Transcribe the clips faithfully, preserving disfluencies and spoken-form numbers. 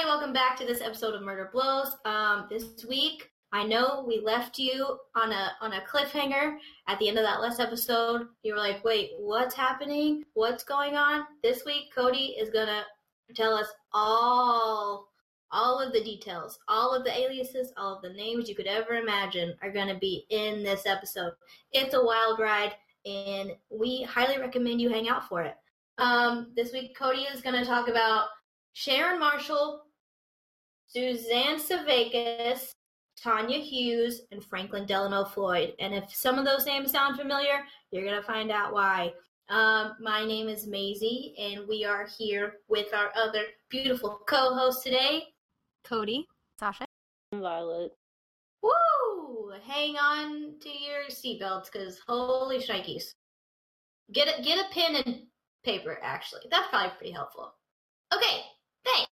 everybody, welcome back to this episode of Murder Blows. Um, this week, I know we left you on a on a cliffhanger at the end of that last episode. You were like, wait, what's happening? What's going on? This week, Cody is going to tell us all, all of the details, all of the aliases, all of the names you could ever imagine are going to be in this episode. It's a wild ride, and we highly recommend you hang out for it. Um, this week, Cody is going to talk about Sharon Marshall, Suzanne Sevakis, Tanya Hughes, and Franklin Delano Floyd. And if some of those names sound familiar, you're going to find out why. Um, my name is Maisie, and we are here with our other beautiful co-host today, Cody, Sasha, and Violet. Woo! Hang on to your seatbelts, because holy shnikes. Get a, get a pen and paper, actually. That's probably pretty helpful. Okay, thanks.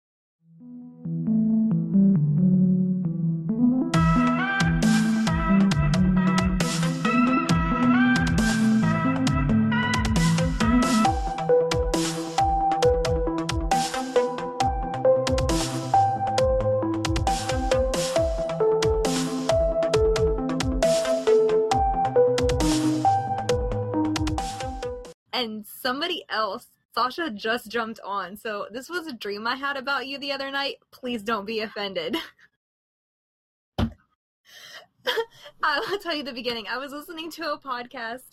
And somebody else, Sasha, just jumped on. So this was a dream I had about you the other night. Please don't be offended. I'll tell you the beginning. I was listening to a podcast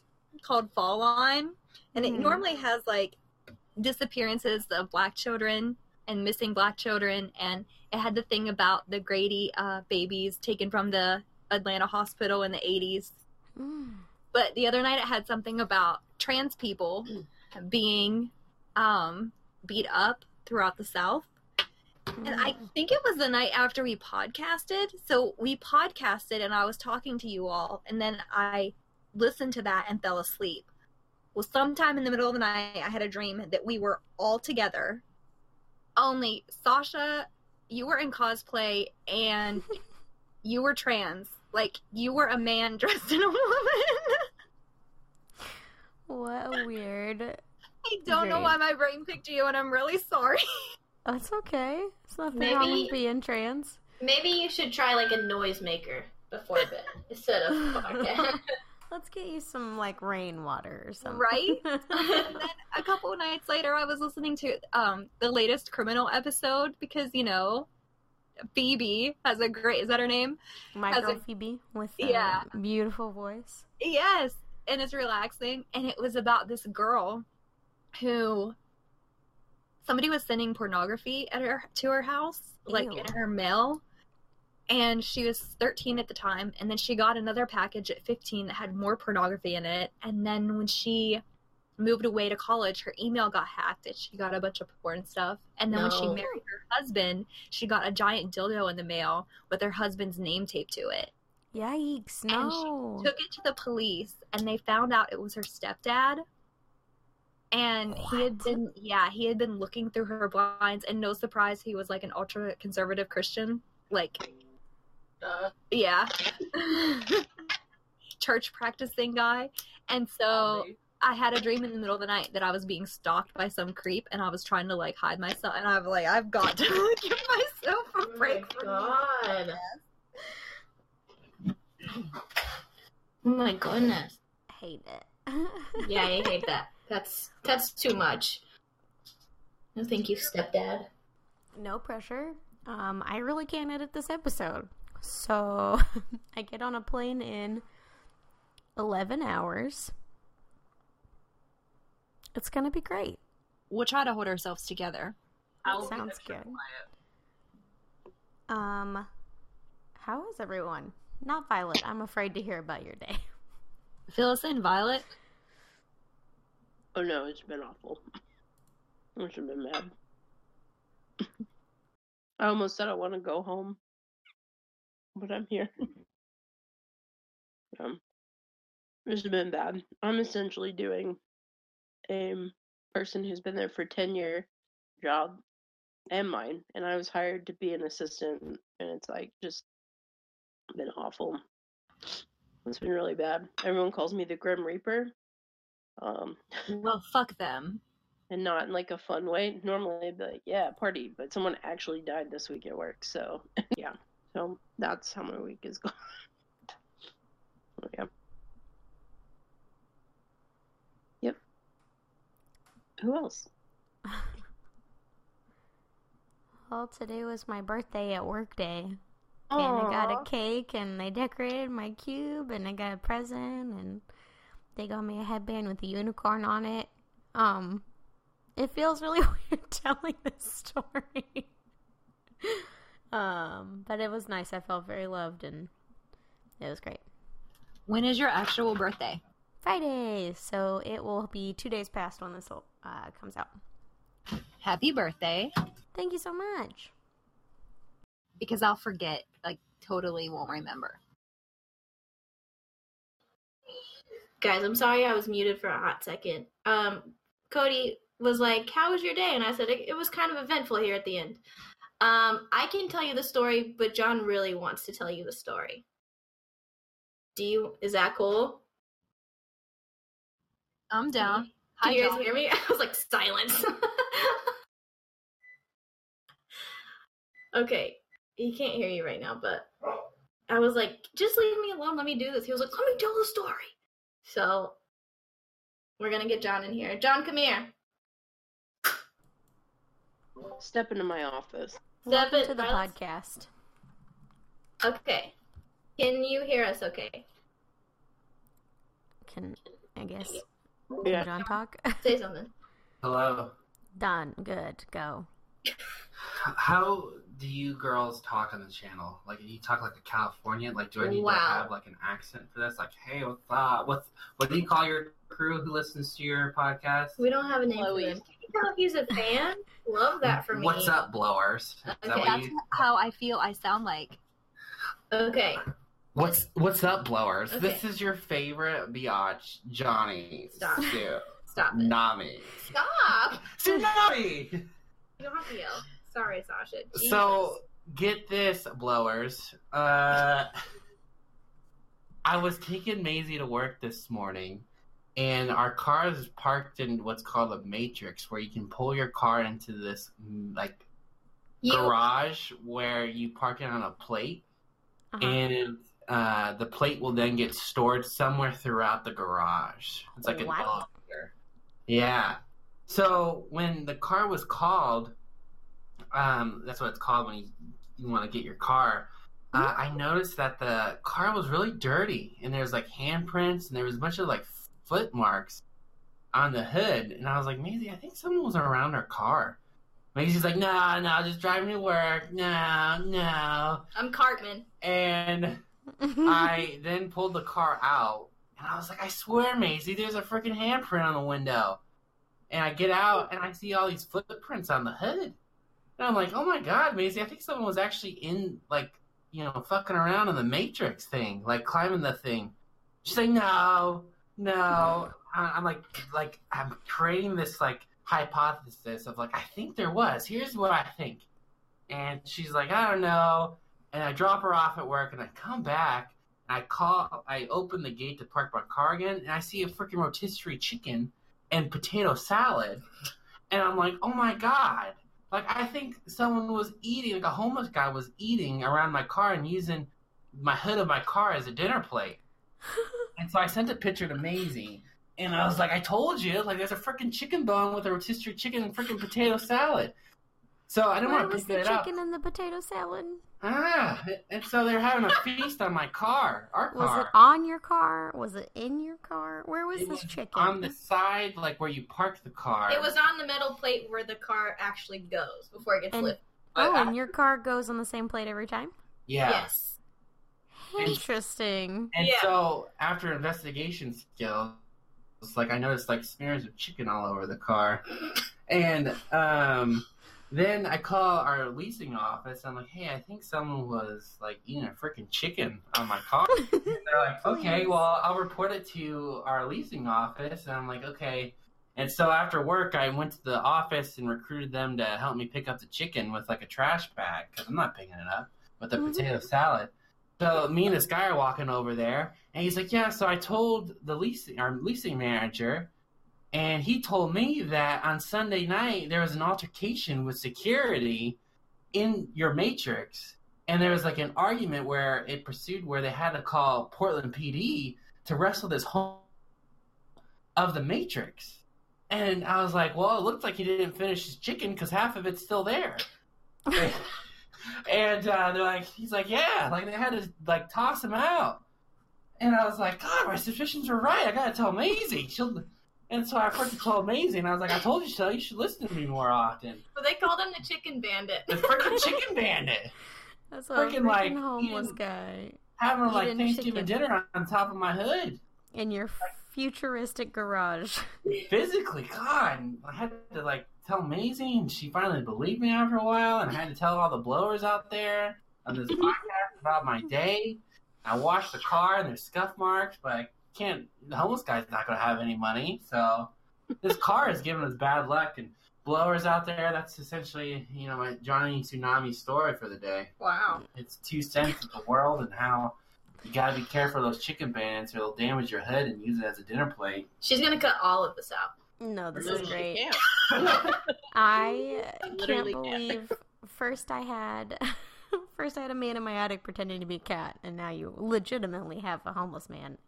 called Fall On, and mm. it normally has, like, disappearances of black children and missing black children. And it had the thing about the Grady uh, babies taken from the Atlanta hospital in the eighties. Mm. But the other night it had something about trans people being um, beat up throughout the South. And I think it was the night after we podcasted. So we podcasted and I was talking to you all. And then I listened to that and fell asleep. Well, sometime in the middle of the night, I had a dream that we were all together. Only, Sasha, you were in cosplay and you were trans. Like, you were a man dressed in a woman. What a weird... I don't dream. know why my brain picked you, and I'm really sorry. Oh, it's okay. It's nothing maybe, wrong with being trans. Maybe you should try, like, a noisemaker before bed instead of podcast. Let's get you some, like, rainwater or something. Right? And then a couple of nights later, I was listening to um the latest criminal episode because, you know... Phoebe has a great, is that her name? My girl a, Phoebe with a yeah. beautiful voice. Yes, and it's relaxing. And it was about this girl who, somebody was sending pornography at her to her house, like Ew. in her mail. And she was thirteen at the time. And then she got another package at fifteen that had more pornography in it. And then when she moved away to college, her email got hacked and she got a bunch of porn stuff. And then no. when she married her husband, she got a giant dildo in the mail with her husband's name taped to it. Yikes, no. And she took it to the police and they found out it was her stepdad. And what? he had been, yeah, he had been looking through her blinds, and no surprise, he was like an ultra conservative Christian. Like, uh. yeah. Church practicing guy. And so... Sorry. I had a dream in the middle of the night that I was being stalked by some creep, and I was trying to, like, hide myself, and I was like, I've got to give myself a break. Oh my god. Oh my goodness. I hate it. Yeah, I hate that. That's that's too much. No thank you, stepdad. No pressure. Um, I really can't edit this episode. So, I get on a plane in eleven hours. It's going to be great. We'll try to hold ourselves together. Sounds good. Um, how is everyone? Not Violet. I'm afraid to hear about your day. Fill us in, Violet. Oh, no. It's been awful. I must have been mad. I almost said I want to go home. But I'm here. um, this has been bad. I'm essentially doing... a person who's been there for ten year job and mine, and I was hired to be an assistant, and it's like just been awful. It's been really bad. Everyone calls me the Grim Reaper. Um, well, fuck them. and not in like a fun way. Normally I'd be like, yeah, party, but someone actually died this week at work. So yeah, so that's how my week is going. So, yeah. Yep. Who else? Well, today was my birthday at work day. Aww. And I got a cake, and they decorated my cube, and I got a present, and they got me a headband with a unicorn on it. Um, it feels really weird telling this story. um, but it was nice. I felt very loved, and it was great. When is your actual birthday? Friday, so it will be two days past when this uh, comes out. Happy birthday. Thank you so much. Because I'll forget, like, totally won't remember. Guys, I'm sorry I was muted for a hot second. Um, Cody was like, how was your day? And I said, it, it was kind of eventful here at the end. Um, I can tell you the story, but John really wants to tell you the story. Do you, is that cool? I'm down. Hi, Can you guys John. Hear me? I was like, silence. Okay. He can't hear you right now, but I was like, just leave me alone. Let me do this. He was like, let me tell the story. So we're going to get John in here. John, come here. Step into my office. Step into the podcast. Okay. Can you hear us okay? Can, I guess. Yeah. Can John talk? Say something. Hello. Done. Good. Go. How do you girls talk on the channel? Like, do you talk like a Californian? Like, do I need wow. to have like an accent for this? Like, hey, what's up? What's, what do you call your crew who listens to your podcast? We don't have a name Chloe. For him. Can you tell if he's a fan? Love that for me. What's up, blowers? Is okay, that what that's you... how I feel I sound like. Okay. What's what's up, blowers? Okay. This is your favorite biatch, Johnny. Stop. Sue. Stop. It. Nami. Stop. Tsunami. You don't have to yell. Sorry, Sasha. Jesus. So, get this, blowers. Uh, I was taking Maisie to work this morning, and our car is parked in what's called a matrix, where you can pull your car into this like you... garage where you park it on a plate, uh-huh. and uh, the plate will then get stored somewhere throughout the garage. It's like what? A dumpster. Yeah. So, when the car was called... Um, that's what it's called when you, you want to get your car. Uh, I noticed that the car was really dirty, and there was like handprints, and there was a bunch of like foot marks on the hood. And I was like, Maisie, I think someone was around our car. Maisie's like, no, no, just driving to work. No, no. I'm Cartman. And I then pulled the car out, and I was like, I swear, Maisie, there's a freaking handprint on the window. And I get out, and I see all these footprints on the hood. And I'm like, oh my god, Maisie, I think someone was actually in, like, you know, fucking around in the Matrix thing, like, climbing the thing. She's like, no, no. I'm like, like, I'm creating this, like, hypothesis of, like, I think there was. Here's what I think. And she's like, I don't know. And I drop her off at work, and I come back, and I call, I open the gate to park my car again, and I see a freaking rotisserie chicken and potato salad. And I'm like, oh my god. Like, I think someone was eating, like a homeless guy was eating around my car and using my hood of my car as a dinner plate. And so I sent a picture to Maisie, and I was like, I told you, like, there's a freaking chicken bone with a rotisserie chicken and freaking potato salad. So I didn't want to pick that up. Why was the chicken in the potato salad? Ah, and so they're having a feast on my car, our car. Was it on your car? Was it in your car? Where was it this was chicken? On the side, like where you park the car. It was on the metal plate where the car actually goes before it gets and, lifted. Oh, I, and your car goes on the same plate every time? Yeah. Yes. Interesting. And, and yeah. so after investigation skills, like I noticed like smears of chicken all over the car. And um... then I call our leasing office. I'm like, hey, I think someone was, like, eating a freaking chicken on my car. They're like, okay, well, I'll report it to our leasing office. And I'm like, okay. And so after work, I went to the office and recruited them to help me pick up the chicken with, like, a trash bag. Because I'm not picking it up with a mm-hmm. potato salad. So me and this guy are walking over there. And he's like, yeah, so I told the leasing, our leasing manager... And he told me that on Sunday night, there was an altercation with security in your Matrix. And there was like an argument where it pursued where they had to call Portland P D to wrestle this home of the Matrix. And I was like, well, it looks like he didn't finish his chicken because half of it's still there. And uh, they're like, he's like, yeah, like they had to like toss him out. And I was like, God, my suspicions were right. I got to tell Maisie. She'll... And so I freaking told Maisie, and I was like, I told you so. You should listen to me more often. But they called him the Chicken Bandit. The freaking Chicken Bandit. That's a freaking, freaking like, homeless guy. Having, like, Eating Thanksgiving chicken. dinner on top of my hood. In your futuristic garage. Physically, God. I had to, like, tell Maisie, and she finally believed me after a while, and I had to tell all the blowers out there on this podcast about my day. I washed the car, and there's scuff marks, but I can't, the homeless guy's not going to have any money, so this car is giving us bad luck, and blowers out there, that's essentially, you know, my Johnny Tsunami story for the day. Wow. It's two cents of the world and how you got to be careful of those chicken bands or they'll damage your hood and use it as a dinner plate. She's going to cut all of this out. No, this really? is great. Yeah. I can't believe, first I had... First, I had a man in my attic pretending to be a cat, and now you legitimately have a homeless man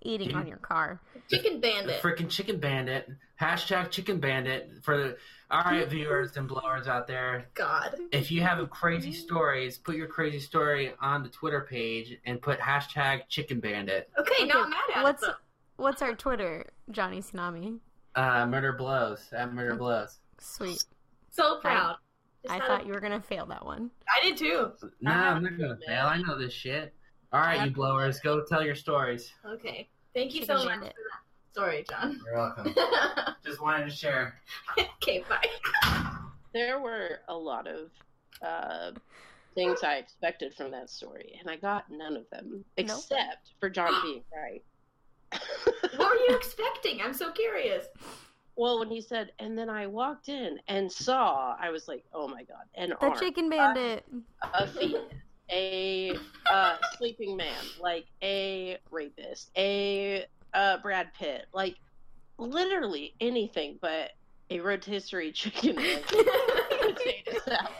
eating mm-hmm. on your car. Chicken bandit. Freaking chicken bandit. Hashtag chicken bandit for the all right viewers and blowers out there. God. If you have crazy stories, put your crazy story on the Twitter page and put hashtag chicken bandit. Okay, okay. Not mad at what's, it. What's our Twitter, Johnny Tsunami? Uh, Murder Blows. At Murder Blows. Sweet. So proud. I- I thought a... you were going to fail that one. I did too. No, I'm not going to fail. I know this shit. All right, you blowers, go tell your stories. Okay. Thank you so much for that story, John. You're welcome. Just wanted to share. Okay, bye. There were a lot of uh, things I expected from that story, and I got none of them, except nope. for John being right. What were you expecting? I'm so curious. Well, when he said, and then I walked in and saw, I was like, oh my God, an the arm. The chicken bandit. A, a fetus. A uh, sleeping man. Like, a rapist. A uh, Brad Pitt. Like, literally anything but a rotisserie chicken bandit. Potato salad.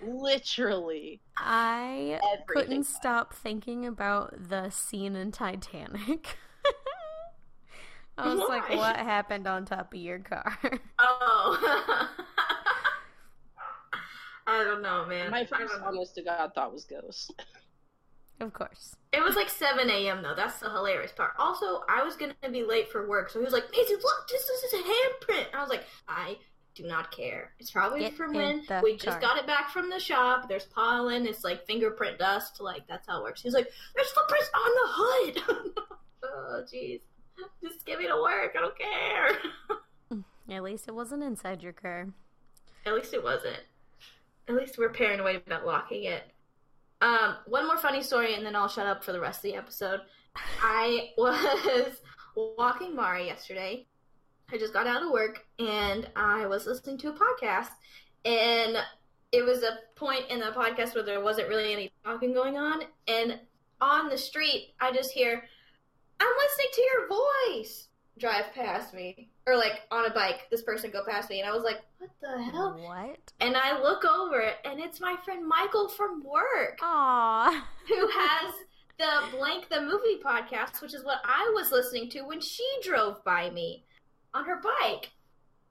Literally. I couldn't like stop thinking about the scene in Titanic. I was Why? like, what happened on top of your car? Oh. I don't know, man. My first honest to God thought was ghosts. Of course. It was like seven a.m. though. That's the hilarious part. Also, I was going to be late for work, so he was like, Maisie, look, this is a handprint. And I was like, I do not care. It's probably Get from when we car. just got it back from the shop. There's pollen. It's like fingerprint dust. Like, that's how it works. He was like, there's footprints on the hood. Oh, jeez. Just give me to work. I don't care. At least it wasn't inside your car. At least it wasn't. At least we're paranoid about locking it. Um, one more funny story, and then I'll shut up for the rest of the episode. I was walking Mari yesterday. I just got out of work, and I was listening to a podcast. And it was a point in the podcast where there wasn't really any talking going on. And on the street, I just hear... I'm listening to your voice drive past me. Or, like, on a bike, this person go past me. And I was like, what the hell? What? And I look over, and it's my friend Michael from work. Aww. Who has the Blank the Movie podcast, which is what I was listening to when she drove by me on her bike.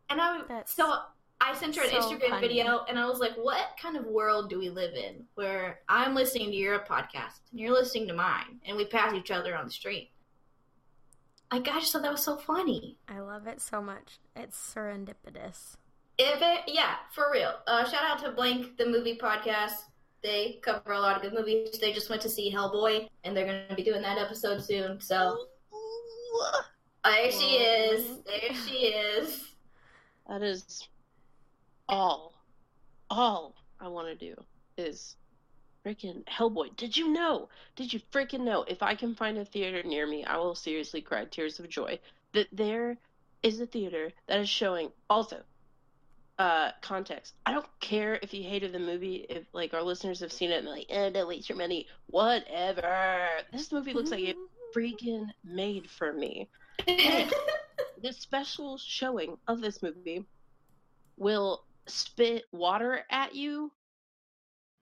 And I That's so I sent her an so Instagram funny. video, and I was like, what kind of world do we live in where I'm listening to your podcast, and you're listening to mine, and we pass each other on the street? Like, I just thought that was so funny. I love it so much. It's serendipitous. If it, yeah, for real. Uh, shout out to Blank, the movie podcast. They cover a lot of good movies. They just went to see Hellboy, and they're going to be doing that episode soon. So, there she is. There she is. That is all, all I want to do is... Freaking Hellboy. Did you know? Did you freaking know? If I can find a theater near me, I will seriously cry tears of joy that there is a theater that is showing also uh, context. I don't care if you hated the movie, if like our listeners have seen it and they're like, eh, don't waste your money, whatever. This movie looks like it freaking made for me. this special showing of this movie will spit water at you.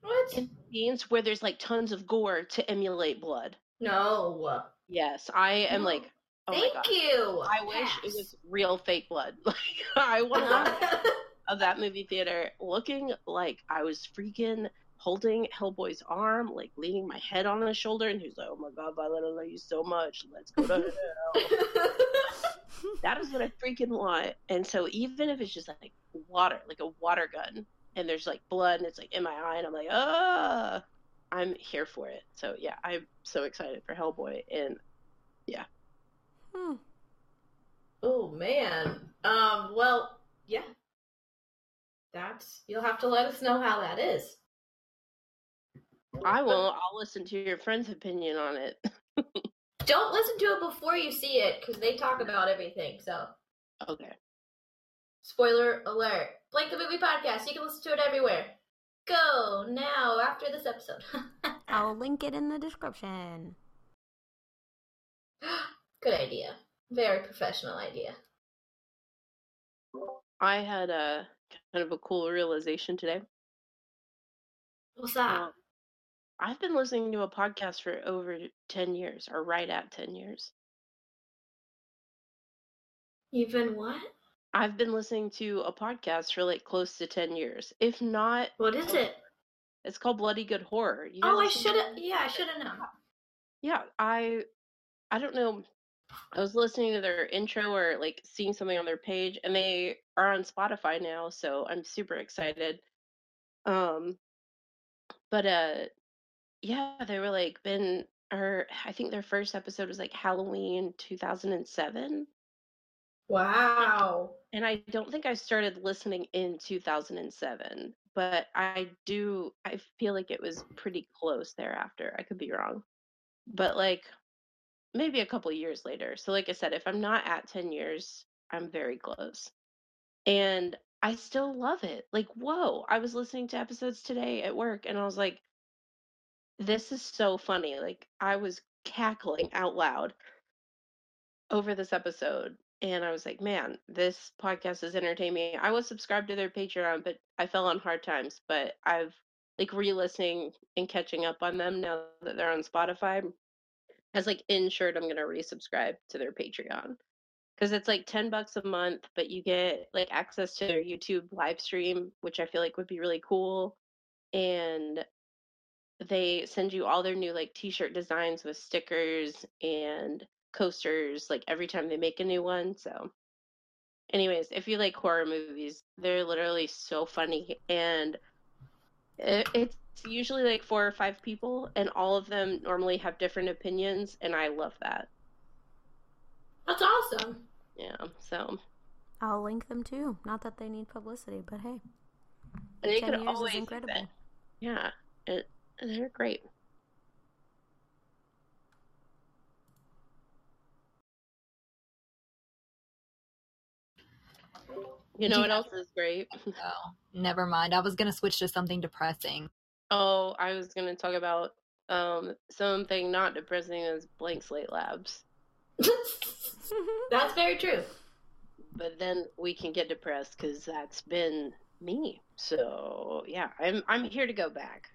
What? In scenes where there's like tons of gore to emulate blood. No. Yes, I am like. Oh Thank you. I Pass. wish it was real fake blood. Like I was out of that movie theater looking like I was freaking holding Hellboy's arm, like leaning my head on his shoulder, and he's like, "Oh my God, Violet, I love you so much. Let's go to hell." That is what I freaking want. And so even if it's just like water, like a water gun, and there's like blood, and it's like in my eye, and I'm like, "Ah, oh, I'm here for it." So yeah, I'm so excited for Hellboy, and yeah. Hmm. Oh man. Um. Well, yeah. That's. You'll have to let us know how that is. I won't. I'll listen to your friend's opinion on it. Don't listen to it before you see it, because they talk about everything. So. Okay. Spoiler alert! Blank the Movie podcast. You can listen to it everywhere. Go now after this episode. I'll link it in the description. Good idea. Very professional idea. I had a kind of a cool realization today. What's that? Uh, I've been listening to a podcast for over ten years, or right at ten years. You've been what? I've been listening to a podcast for like close to ten years. If not... What is it? It's called Bloody Good Horror. You know oh, I should have... Yeah, I should have known. Yeah, I... I don't know... I was listening to their intro or like seeing something on their page, and they are on Spotify now, so I'm super excited. Um, but uh, yeah, they were like been, or I think their first episode was like Halloween two thousand seven. Wow! And I don't think I started listening in two thousand seven, but I do. I feel like it was pretty close thereafter. I could be wrong, but like. Maybe a couple of years later. So like I said, if I'm not at ten years, I'm very close. And I still love it. Like, whoa, I was listening to episodes today at work, and I was like, this is so funny. Like, I was cackling out loud over this episode. And I was like, man, this podcast is entertaining. I was subscribed to their Patreon, but I fell on hard times. But I've, like, re-listening and catching up on them now that they're on Spotify. As like insured, I'm gonna resubscribe to their Patreon because it's like ten bucks a month, but you get like access to their YouTube live stream, which I feel like would be really cool. And they send you all their new like T-shirt designs with stickers and coasters, like every time they make a new one. So, anyways, if you like horror movies, they're literally so funny, and it, it's. usually like four or five people, and all of them normally have different opinions, and I love that. That's awesome. Yeah, so I'll link them too. Not that they need publicity, but hey, and they could always incredible. Yeah, it, they're great. You know what else is great? Oh, never mind. I was gonna switch to something depressing. Oh, I was going to talk about um, something not depressing as Blank Slate Labs. That's very true. But then we can get depressed because that's been me. So, yeah, I'm I'm here to go back.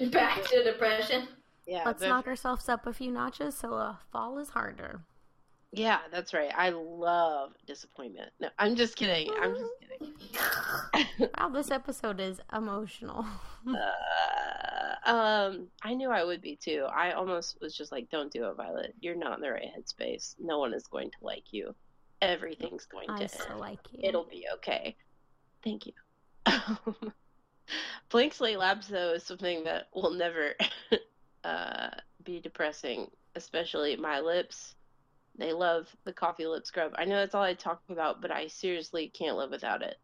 Back to depression? Yeah. Let's but... knock ourselves up a few notches so a fall is harder. Yeah, that's right. I love disappointment. No, I'm just kidding. I'm just kidding. Wow, this episode is emotional. uh, um, I knew I would be too. I almost was just like, don't do it, Violet. You're not in the right headspace. No one is going to like you. Everything's going to I end. So like you. It'll be okay. Thank you. Blank Slate Labs, though, is something that will never uh, be depressing, especially my lips. They love the coffee lip scrub. I know that's all I talk about, but I seriously can't live without it.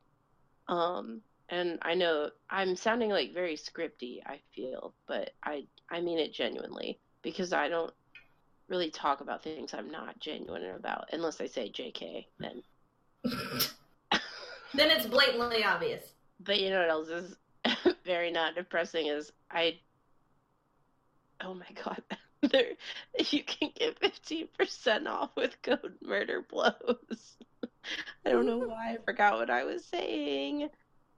Um, and I know I'm sounding like very scripty, I feel, but I, I mean it genuinely because I don't really talk about things I'm not genuine about unless I say J K. Then, then it's blatantly obvious. But you know what else is very not depressing is I. Oh my God. there, you can get fifteen percent off with code Murder Blows. I don't know why I forgot what I was saying.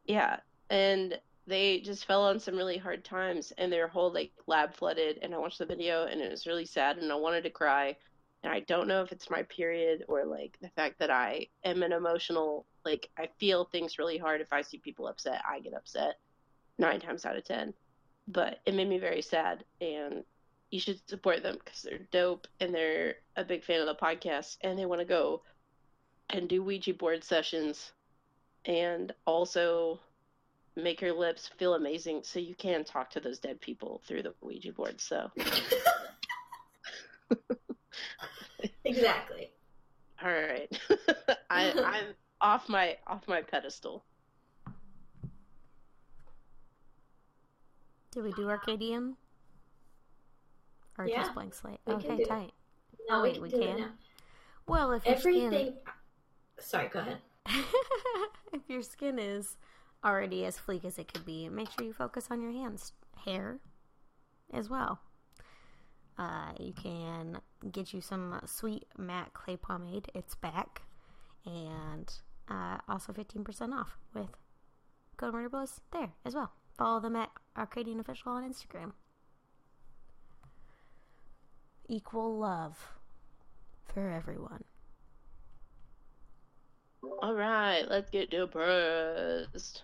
Yeah, and they just fell on some really hard times, and their whole like lab flooded, and I watched the video, and it was really sad, and I wanted to cry. And I don't know if it's my period or like the fact that I am an emotional, like I feel things really hard. If I see people upset, I get upset nine times out of ten. But it made me very sad, and you should support them because they're dope, and they're a big fan of the podcast, and they want to go and do Ouija board sessions and also make your lips feel amazing so you can talk to those dead people through the Ouija board. So exactly. All right. I, I'm off my off my pedestal. Did we do Arcadian? Or yeah, just Blank Slate? Okay, tight. It. No, wait, we can. We can? It now. Well, if everything. Your skin... Sorry, go ahead. If your skin is already as fleek as it could be, make sure you focus on your hands, hair, as well. Uh, you can get you some sweet matte clay pomade. It's back, and uh, also fifteen percent off with code Murder Blows there as well. Follow them at Arcadian Official on Instagram. Equal love for everyone. All right, let's get depressed.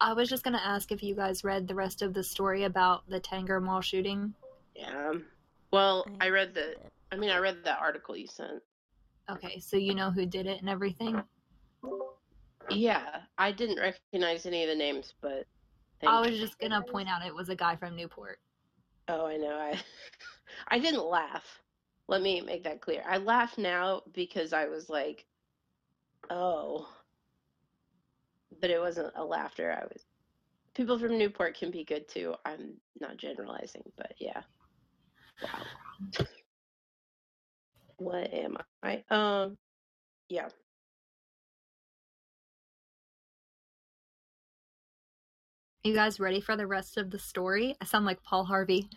I was just going to ask if you guys read the rest of the story about the Tanger Mall shooting. Yeah. Well, I, I read the, I mean, I read the article you sent. Okay, so you know who did it and everything? Yeah, I didn't recognize any of the names, but... I was just going to point out it was a guy from Newport. Oh, I know. I I didn't laugh. Let me make that clear. I laugh now because I was like, oh. But it wasn't a laughter. I was. People from Newport can be good, too. I'm not generalizing, but yeah. Wow. What am I? Um, yeah. You guys ready for the rest of the story? I sound like Paul Harvey.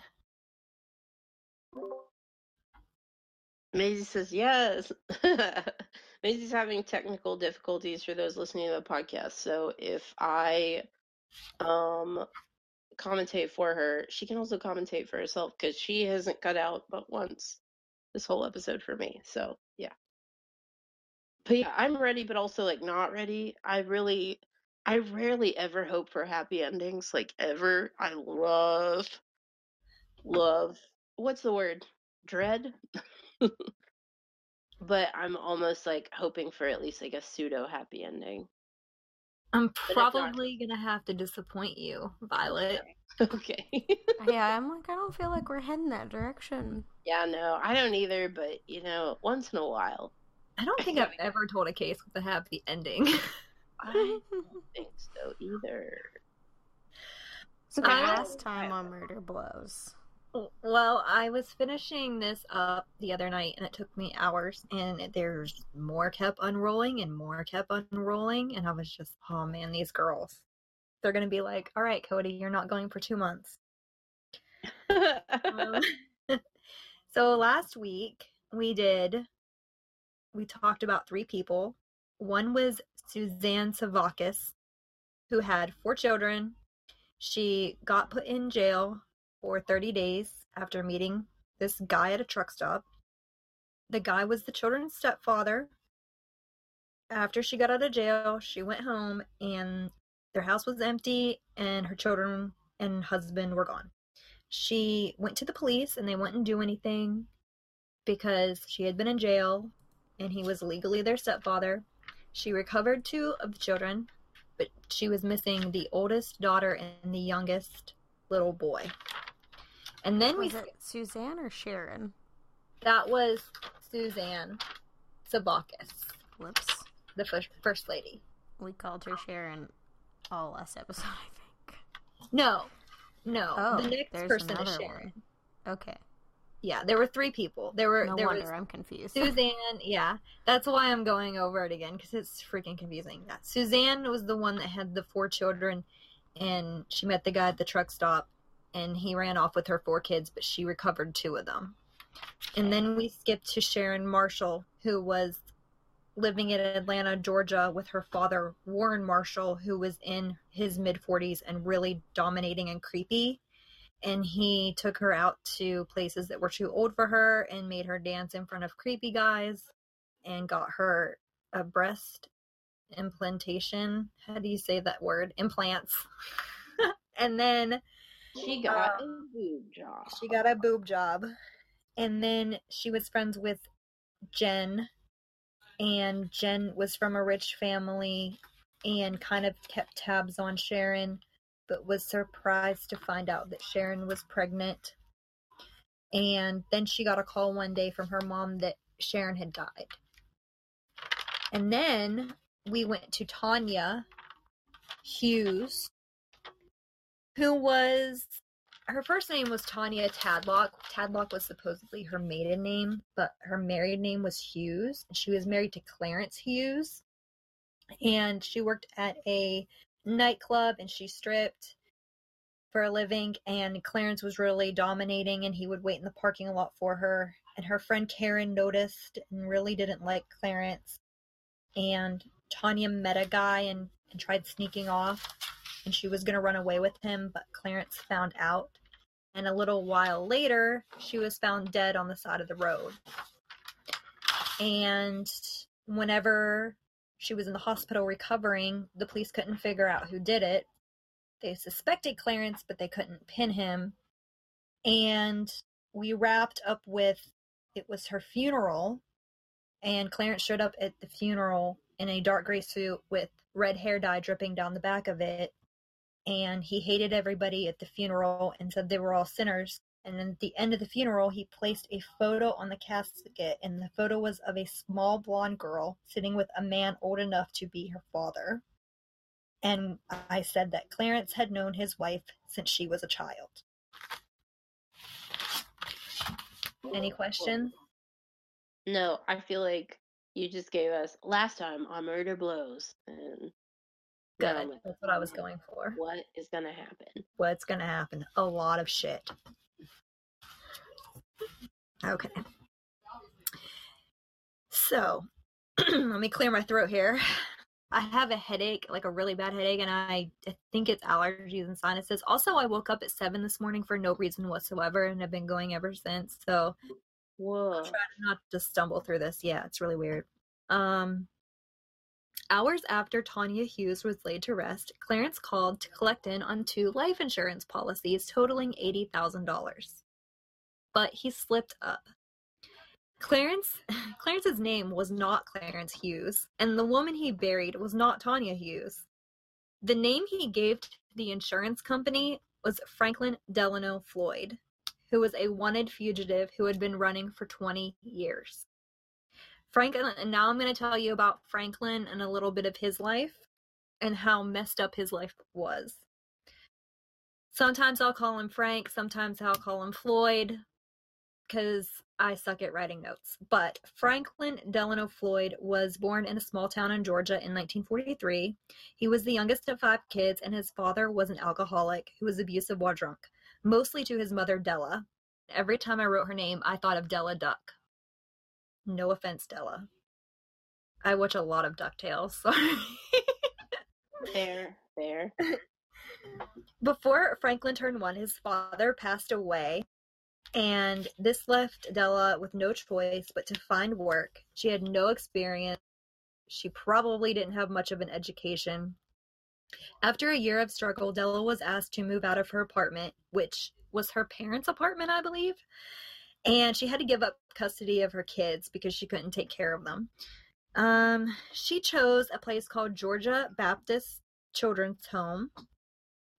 Maisie says yes. Maisie's having technical difficulties for those listening to the podcast. So if I um, commentate for her, she can also commentate for herself because she hasn't cut out but once this whole episode for me. So yeah. But yeah, I'm ready, but also like not ready. I really... I rarely ever hope for happy endings, like ever. I love, love, what's the word? Dread? But I'm almost like hoping for at least like a pseudo happy ending. I'm probably not... gonna have to disappoint you, Violet. Okay. Yeah, I'm like, I don't feel like we're heading that direction. Yeah, no, I don't either, but you know, once in a while. I don't think I've ever told a case with a happy ending. I don't think so either. So last time on Murder Blows. Well, I was finishing this up the other night, and it took me hours, and there's more kept unrolling, and more kept unrolling, and I was just, oh man, these girls. They're going to be like, all right, Cody, you're not going for two months. um, so last week, we did, we talked about three people. One was Suzanne Sevakis, who had four children. She got put in jail for thirty days after meeting this guy at a truck stop. The guy was the children's stepfather. After she got out of jail, she went home, and their house was empty, and her children and husband were gone. She went to the police, and they wouldn't do anything because she had been in jail, and he was legally their stepfather. She recovered two of the children, but she was missing the oldest daughter and the youngest little boy. And then was we... Was it Suzanne or Sharon? That was Suzanne Sevakis. Whoops. The first, first lady. We called her Sharon all last episode, I think. No. No. Oh, the next person is Sharon. One. Okay. Yeah, there were three people. There were. No there wonder was I'm confused. Suzanne, yeah, that's why I'm going over it again because it's freaking confusing. Yeah. Suzanne was the one that had the four children, and she met the guy at the truck stop, and he ran off with her four kids, but she recovered two of them. And then we skip to Sharon Marshall, who was living in Atlanta, Georgia, with her father, Warren Marshall, who was in his mid forties and really dominating and creepy. And he took her out to places that were too old for her and made her dance in front of creepy guys and got her a breast implantation. How do you say that word? Implants. And then she got um, a boob job. She got a boob job. And then she was friends with Jen. And Jen was from a rich family and kind of kept tabs on Sharon, but was surprised to find out that Sharon was pregnant. And then she got a call one day from her mom that Sharon had died. And then we went to Tanya Hughes, who was, her first name was Tanya Tadlock. Tadlock was supposedly her maiden name, but her married name was Hughes. She was married to Clarence Hughes, and she worked at a nightclub and she stripped for a living, and Clarence was really dominating and he would wait in the parking lot for her, and her friend Karen noticed and really didn't like Clarence, and Tanya met a guy and, and tried sneaking off, and she was going to run away with him, but Clarence found out, and a little while later she was found dead on the side of the road. And whenever she was in the hospital recovering, the police couldn't figure out who did it. They suspected Clarence, but they couldn't pin him. And we wrapped up with, it was her funeral, and Clarence showed up at the funeral in a dark gray suit with red hair dye dripping down the back of it. And he hated everybody at the funeral and said they were all sinners. And then at the end of the funeral, he placed a photo on the casket, and the photo was of a small blonde girl sitting with a man old enough to be her father. And I said that Clarence had known his wife since she was a child. Any questions? No, I feel like you just gave us last time on Murder Blows. And good. Um, That's what I was going for. What is going to happen? What's going to happen? A lot of shit. Okay. So, let me clear my throat here. I have a headache, like a really bad headache, and I think it's allergies and sinuses. Also, I woke up at seven this morning for no reason whatsoever, and I've been going ever since. So, whoa. I'll try not to stumble through this. Yeah, it's really weird. Um, hours after Tanya Hughes was laid to rest, Clarence called to collect in on two life insurance policies totaling eighty thousand dollars. But he slipped up. Clarence, Clarence's name was not Clarence Hughes, and the woman he buried was not Tanya Hughes. The name he gave to the insurance company was Franklin Delano Floyd, who was a wanted fugitive who had been running for twenty years. Franklin, and now I'm going to tell you about Franklin and a little bit of his life and how messed up his life was. Sometimes I'll call him Frank, sometimes I'll call him Floyd, because I suck at writing notes. But Franklin Delano Floyd was born in a small town in Georgia in nineteen forty-three. He was the youngest of five kids, and his father was an alcoholic who was abusive while drunk, mostly to his mother, Della. Every time I wrote her name, I thought of Della Duck. No offense, Della. I watch a lot of DuckTales, sorry. Fair, fair. Before Franklin turned one, his father passed away. And this left Della with no choice but to find work. She had no experience. She probably didn't have much of an education. After a year of struggle, Della was asked to move out of her apartment, which was her parents' apartment, I believe. And she had to give up custody of her kids because she couldn't take care of them. Um, she chose a place called Georgia Baptist Children's Home,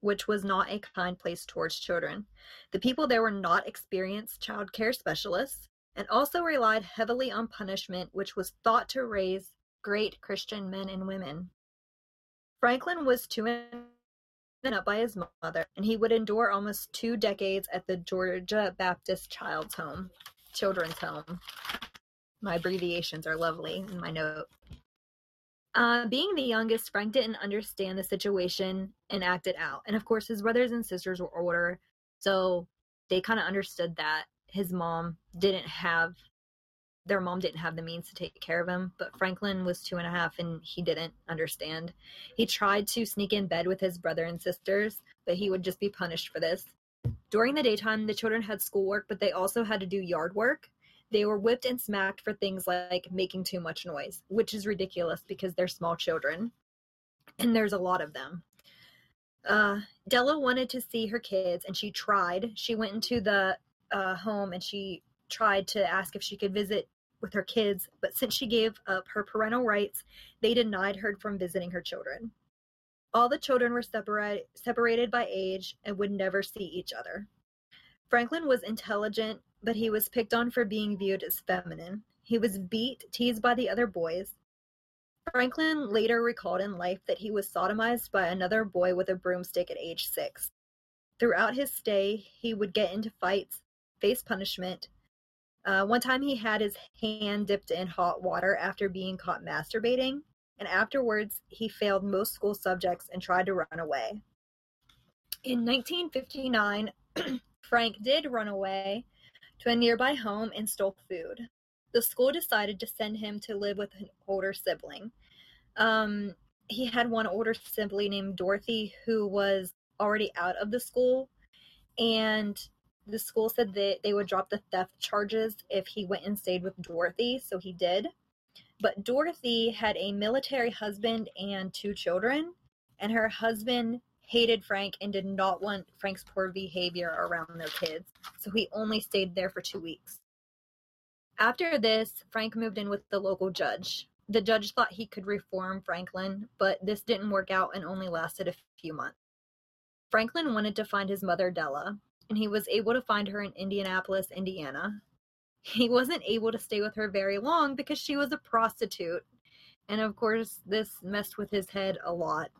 which was not a kind place towards children. The people there were not experienced child care specialists and also relied heavily on punishment, which was thought to raise great Christian men and women. Franklin was two up by his mother, and he would endure almost two decades at the Georgia Baptist Child's Home, Children's Home. My abbreviations are lovely in my note. Uh, being the youngest, Frank didn't understand the situation and acted out. And of course, his brothers and sisters were older, So they kind of understood that his mom didn't have, their mom didn't have the means to take care of him, but Franklin was two and a half and he didn't understand. He tried to sneak in bed with his brother and sisters, but he would just be punished for this. During the daytime, the children had schoolwork, but they also had to do yard work. They were whipped and smacked for things like making too much noise, which is ridiculous because they're small children, and there's a lot of them. Uh, Della wanted to see her kids, and she tried. She went into the uh, home, and she tried to ask if she could visit with her kids, but since she gave up her parental rights, they denied her from visiting her children. All the children were separa- separated by age and would never see each other. Franklin was intelligent, but he was picked on for being viewed as feminine. He was beat, teased by the other boys. Franklin later recalled in life that he was sodomized by another boy with a broomstick at age six. Throughout his stay, he would get into fights, face punishment. Uh, one time he had his hand dipped in hot water after being caught masturbating, and afterwards he failed most school subjects and tried to run away. In nineteen fifty-nine, Frank did run away to a nearby home and stole food. The school decided to send him to live with an older sibling. Um, he had one older sibling named Dorothy who was already out of the school, and the school said that they would drop the theft charges if he went and stayed with Dorothy, so he did. But Dorothy had a military husband and two children, and her husband hated Frank and did not want Frank's poor behavior around their kids, so he only stayed there for two weeks. After this, Frank moved in with the local judge. The judge thought he could reform Franklin, but this didn't work out and only lasted a few months. Franklin wanted to find his mother, Della, and he was able to find her in Indianapolis, Indiana. He wasn't able to stay with her very long because she was a prostitute, and of course, this messed with his head a lot.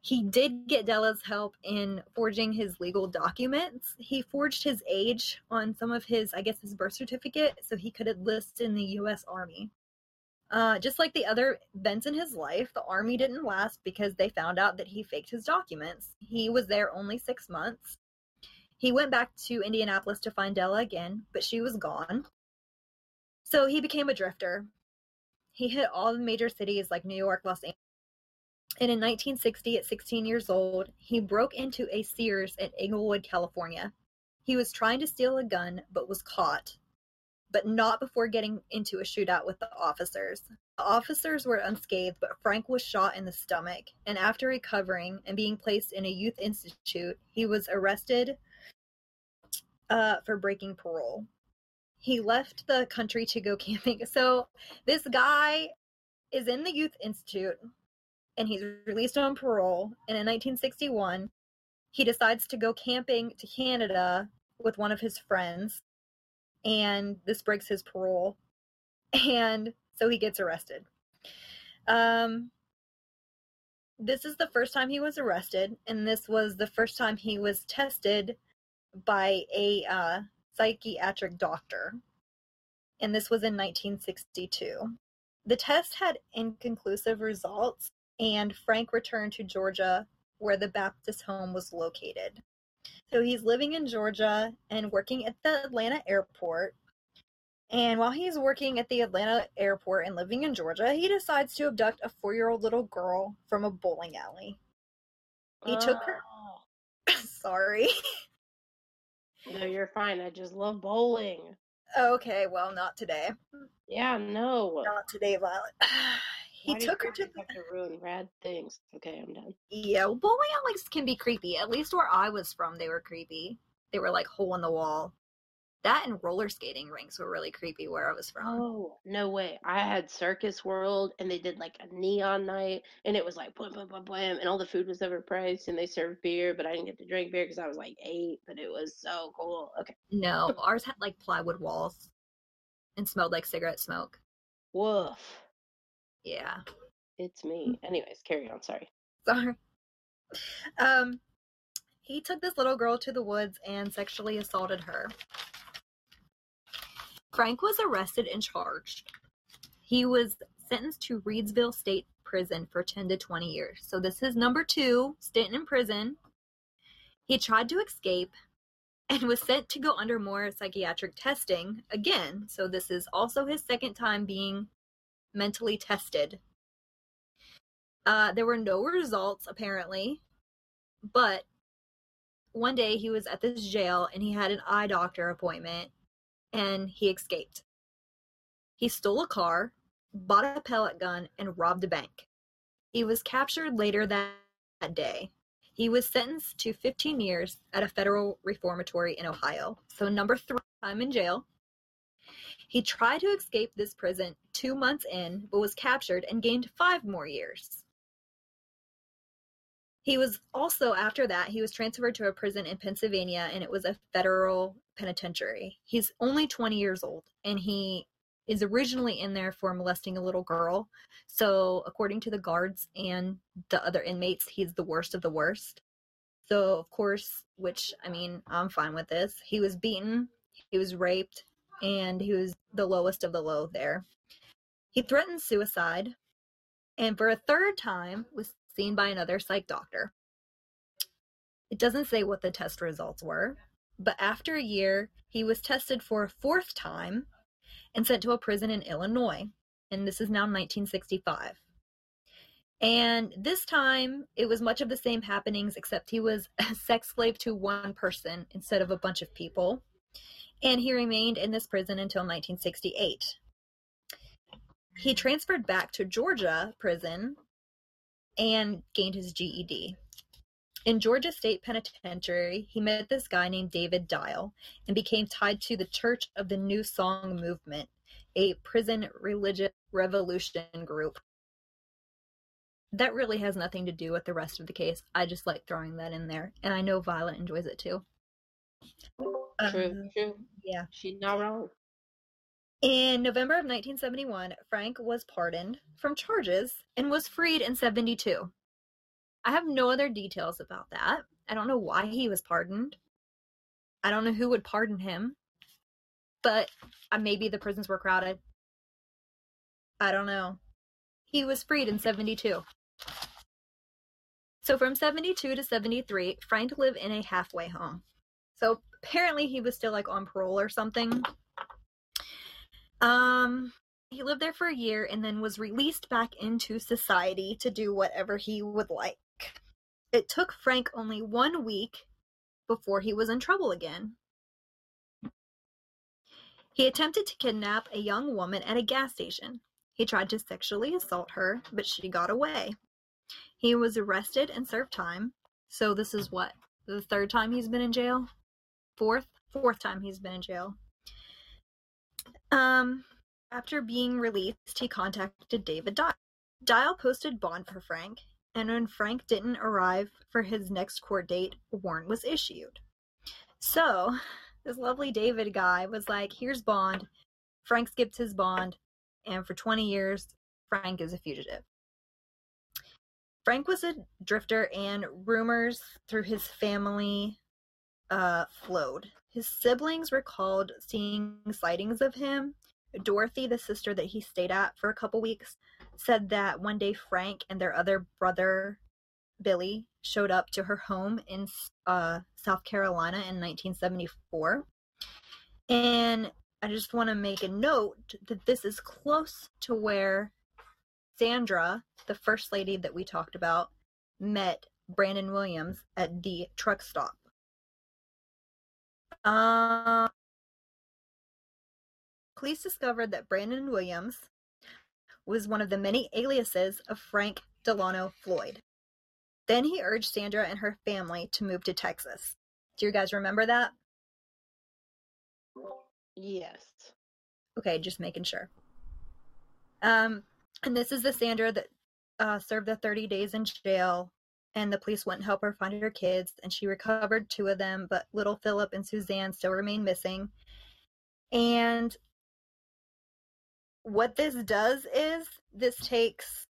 He did get Della's help in forging his legal documents. He forged his age on some of his, I guess, his birth certificate, so he could enlist in the U S Army. Uh, just like the other events in his life, the Army didn't last because they found out that he faked his documents. He was there only six months. He went back to Indianapolis to find Della again, but she was gone. So he became a drifter. He hit all the major cities like New York, Los Angeles. And in nineteen sixty, at sixteen years old, he broke into a Sears in Inglewood, California. He was trying to steal a gun, but was caught, but not before getting into a shootout with the officers. The officers were unscathed, but Frank was shot in the stomach. And after recovering and being placed in a youth institute, he was arrested uh, for breaking parole. He left the country to go camping. So this guy is in the youth institute, and he's released on parole, and in nineteen sixty-one, he decides to go camping to Canada with one of his friends, and this breaks his parole, and so he gets arrested. Um, this is the first time he was arrested, and this was the first time he was tested by a uh, psychiatric doctor, and this was in nineteen sixty-two. The test had inconclusive results, and Frank returned to Georgia, where the Baptist home was located. So he's living in Georgia and working at the Atlanta airport. And while he's working at the Atlanta airport and living in Georgia, he decides to abduct a four-year-old little girl from a bowling alley. He oh. took her... Sorry. No, you're fine. I just love bowling. Okay, well, not today. Yeah, no. Not today, Violet. He Why took her to the... to ruin rad things. Okay, I'm done. Yeah, well, bowling alleys can be creepy. At least where I was from, they were creepy. They were like hole in the wall. That and roller skating rinks were really creepy where I was from. Oh, no way. I had Circus World, and they did like a neon night, and it was like blam, blam, blam, blam, and all the food was overpriced, and they served beer, but I didn't get to drink beer because I was like eight, but it was so cool. Okay. No, ours had like plywood walls and smelled like cigarette smoke. Woof. Yeah. It's me. Anyways, carry on. Sorry. Sorry. Um, he took this little girl to the woods and sexually assaulted her. Frank was arrested and charged. He was sentenced to Reidsville State Prison for ten to twenty years. So this is number two stint in prison. He tried to escape, and was sent to go under more psychiatric testing again. So this is also his second time being mentally tested. Uh, there were no results, apparently, but one day he was at this jail and he had an eye doctor appointment and he escaped. He stole a car, bought a pellet gun, and robbed a bank. He was captured later that day. He was sentenced to fifteen years at a federal reformatory in Ohio. So number three time in jail. He tried to escape this prison two months in, but was captured and gained five more years. He was also, after that, he was transferred to a prison in Pennsylvania, and it was a federal penitentiary. He's only twenty years old, and he is originally in there for molesting a little girl. So according to the guards and the other inmates, he's the worst of the worst. So of course, which, I mean, I'm fine with this. He was beaten, he was raped, and he was the lowest of the low there. He threatened suicide, and for a third time was seen by another psych doctor. It doesn't say what the test results were, but after a year, he was tested for a fourth time and sent to a prison in Illinois. And this is now nineteen sixty-five. And this time, it was much of the same happenings, except he was a sex slave to one person instead of a bunch of people. And he remained in this prison until nineteen sixty-eight. He transferred back to Georgia prison and gained his G E D. In Georgia State Penitentiary, he met this guy named David Dial and became tied to the Church of the New Song Movement, a prison religious revolution group. That really has nothing to do with the rest of the case. I just like throwing that in there. And I know Violet enjoys it too. True, um, true. Yeah. She's not wrong. In November of nineteen seventy-one, Frank was pardoned from charges and was freed in seventy-two. I have no other details about that. I don't know why he was pardoned. I don't know who would pardon him. But uh, maybe the prisons were crowded. I don't know. He was freed in seventy-two. So from seventy-two to seventy-three, Frank lived in a halfway home. So apparently he was still like on parole or something. Um... He lived there for a year and then was released back into society to do whatever he would like. It took Frank only one week before he was in trouble again. He attempted to kidnap a young woman at a gas station. He tried to sexually assault her, but she got away. He was arrested and served time. So this is what, the third time he's been in jail? Fourth? Fourth time he's been in jail. Um... After being released, he contacted David Dial. Dial posted bond for Frank, and when Frank didn't arrive for his next court date, a warrant was issued. So, this lovely David guy was like, here's bond. Frank skipped his bond, and for twenty years, Frank is a fugitive. Frank was a drifter, and rumors through his family uh, flowed. His siblings recalled seeing sightings of him. Dorothy, the sister that he stayed at for a couple weeks, said that one day Frank and their other brother, Billy, showed up to her home in uh, South Carolina in nineteen seventy-four. And I just want to make a note that this is close to where Sandra, the first lady that we talked about, met Brandon Williams at the truck stop. Um... Police discovered that Brandon Williams was one of the many aliases of Frank Delano Floyd. Then he urged Sandra and her family to move to Texas. Do you guys remember that? Yes. Okay, just making sure. Um, and this is the Sandra that uh, served the thirty days in jail, and the police wouldn't help her find her kids, and she recovered two of them, but little Philip and Suzanne still remain missing. And what this does is this takes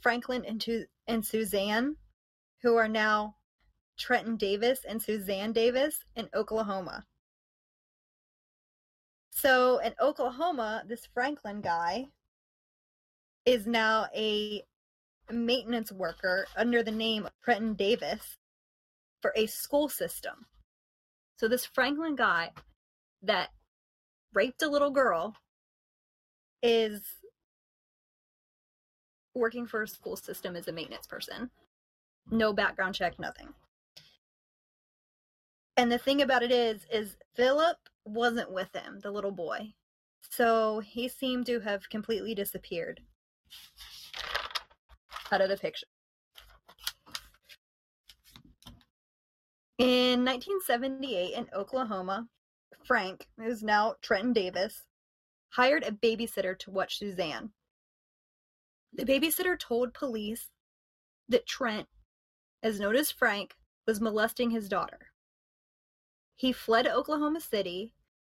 Franklin and, tu- and Suzanne, who are now Trenton Davis and Suzanne Davis, in Oklahoma. So in Oklahoma, this Franklin guy is now a maintenance worker under the name of Trenton Davis for a school system. So this Franklin guy that raped a little girl is working for a school system as a maintenance person. No background check, nothing. And the thing about it is, is Philip wasn't with him, the little boy. So he seemed to have completely disappeared out of the picture. In nineteen seventy-eight in Oklahoma, Frank, who's now Trenton Davis, hired a babysitter to watch Suzanne. The babysitter told police that Trent, as known as Frank, was molesting his daughter. He fled to Oklahoma City,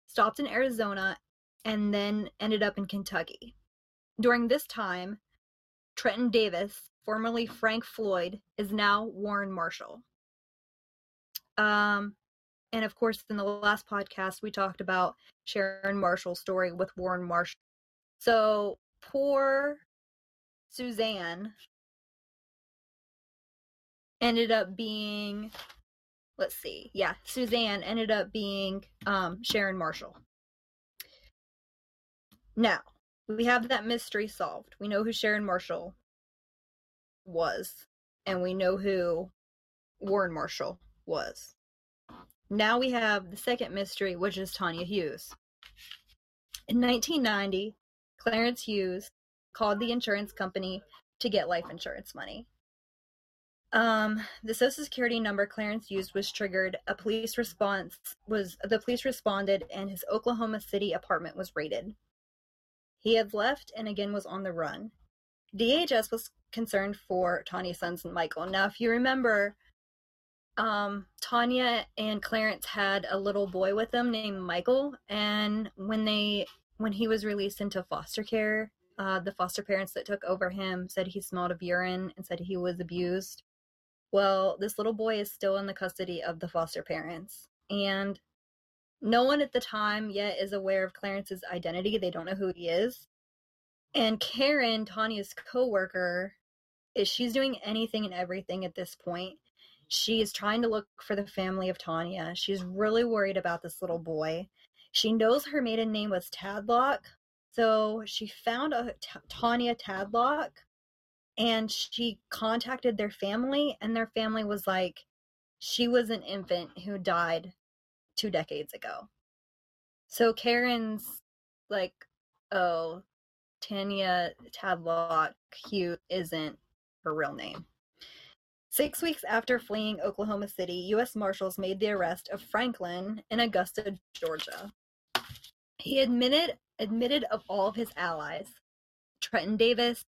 stopped in Arizona, and then ended up in Kentucky. During this time, Trenton Davis, formerly Frank Floyd, is now Warren Marshall. Um, and of course, in the last podcast, we talked about Sharon Marshall's story with Warren Marshall. So poor Suzanne ended up being, let's see, yeah, Suzanne ended up being um, Sharon Marshall. Now, we have that mystery solved. We know who Sharon Marshall was, and we know who Warren Marshall was. Now we have the second mystery, which is Tanya Hughes. In nineteen ninety, Clarence Hughes called the insurance company to get life insurance money. Um, the Social Security number Clarence used was triggered. A police response was the police responded, and his Oklahoma City apartment was raided. He had left and again was on the run. D H S was concerned for Tanya's sons and Michael. Now, if you remember, um, Tanya and Clarence had a little boy with them named Michael. And when they, when he was released into foster care, uh, the foster parents that took over him said he smelled of urine and said he was abused. Well, this little boy is still in the custody of the foster parents. And no one at the time yet is aware of Clarence's identity. They don't know who he is. And Karen, Tanya's coworker, is she's doing anything and everything at this point. She is trying to look for the family of Tanya. She's really worried about this little boy. She knows her maiden name was Tadlock. So she found a t- Tanya Tadlock, and she contacted their family, and their family was like, she was an infant who died two decades ago. So Karen's like, oh, Tanya Tadlock Hughes isn't her real name. Six weeks after fleeing Oklahoma City, U S Marshals made the arrest of Franklin in Augusta, Georgia. He admitted admitted of all of his allies. Trenton Davis,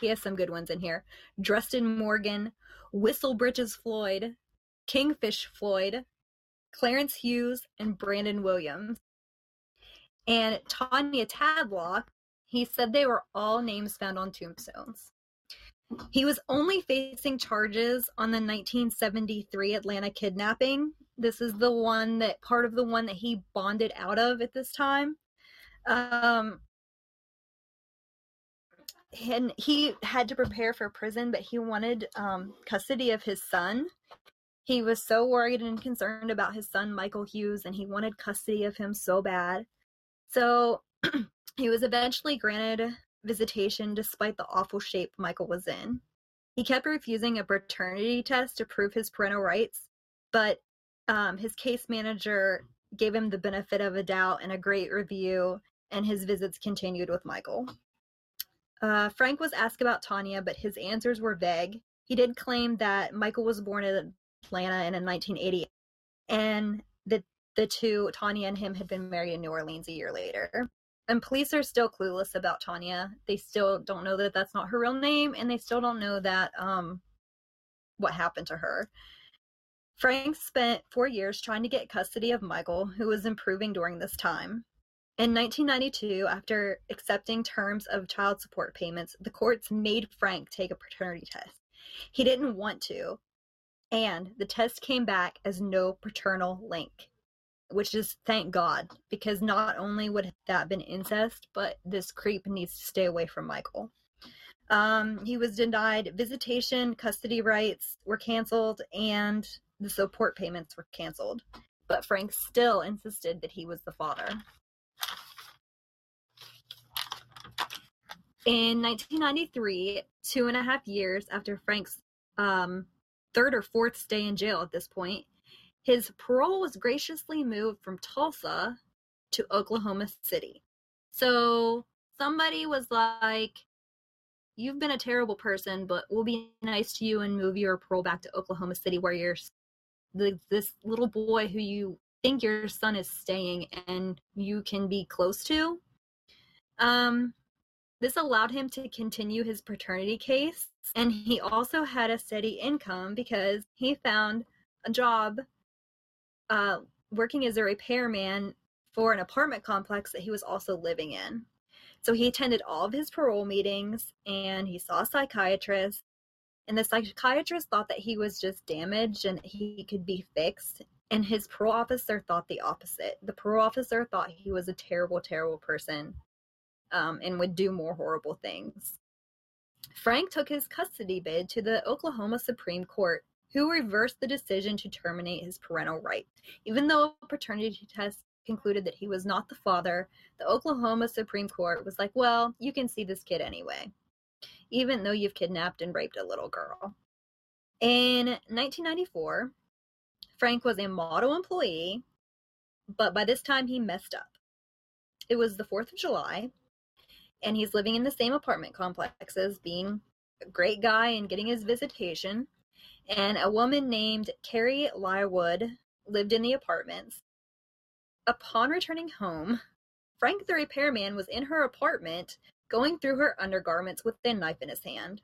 he has some good ones in here, Dresden Morgan, Whistlebritches Floyd, Kingfish Floyd, Clarence Hughes, and Brandon Williams. And Tanya Tadlock, he said they were all names found on tombstones. He was only facing charges on the nineteen seventy-three Atlanta kidnapping. This is the one that, part of the one that he bonded out of at this time. Um, and he had to prepare for prison, but he wanted um, custody of his son. He was so worried and concerned about his son, Michael Hughes, and he wanted custody of him so bad. So he was eventually granted visitation despite the awful shape Michael was in. He kept refusing a paternity test to prove his parental rights, but um, his case manager gave him the benefit of a doubt and a great review, and his visits continued with Michael. Uh, Frank was asked about Tanya, but his answers were vague. He did claim that Michael was born at Atlanta and in nineteen eighty, and that the two, Tanya and him, had been married in New Orleans a year later. And police are still clueless about Tanya. They still don't know that that's not her real name, and they still don't know that um, what happened to her. Frank spent four years trying to get custody of Michael, who was improving during this time. In nineteen ninety-two, after accepting terms of child support payments, the courts made Frank take a paternity test. He didn't want to. And the test came back as no paternal link, which is thank God, because not only would that have been incest, but this creep needs to stay away from Michael. Um, he was denied visitation, custody rights were canceled, and the support payments were canceled. but Frank still insisted that he was the father. In nineteen ninety-three, two and a half years after Frank's um, third or fourth stay in jail at this point, his parole was graciously moved from Tulsa to Oklahoma City. So somebody was like, you've been a terrible person, but we'll be nice to you and move your parole back to Oklahoma City, where you're the, this little boy who you think your son is staying and you can be close to. Um... This allowed him to continue his paternity case, and he also had a steady income because he found a job uh, working as a repairman for an apartment complex that he was also living in. So he attended all of his parole meetings, and he saw a psychiatrist, and the psychiatrist thought that he was just damaged and he could be fixed, and his parole officer thought the opposite. The parole officer thought he was a terrible, terrible person. Um, and would do more horrible things. Frank took his custody bid to the Oklahoma Supreme Court, who reversed the decision to terminate his parental rights. Even though a paternity test concluded that he was not the father, the Oklahoma Supreme Court was like, well, you can see this kid anyway, even though you've kidnapped and raped a little girl. In nineteen ninety-four, Frank was a model employee, but by this time he messed up. It was the fourth of July. And he's living in the same apartment complexes, being a great guy and getting his visitation. And a woman named Carrie Lywood lived in the apartments. Upon returning home, Frank the repairman was in her apartment, going through her undergarments with a knife in his hand.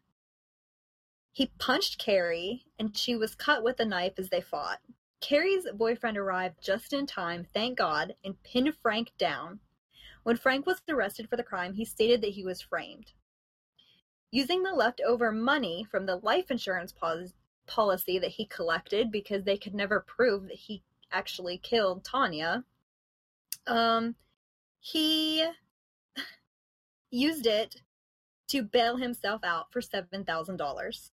He punched Carrie, and she was cut with a knife as they fought. Carrie's boyfriend arrived just in time, thank God, and pinned Frank down. When Frank was arrested for the crime, he stated that he was framed. Using the leftover money from the life insurance policy that he collected, because they could never prove that he actually killed Tanya, um, he used it to bail himself out for seven thousand dollars.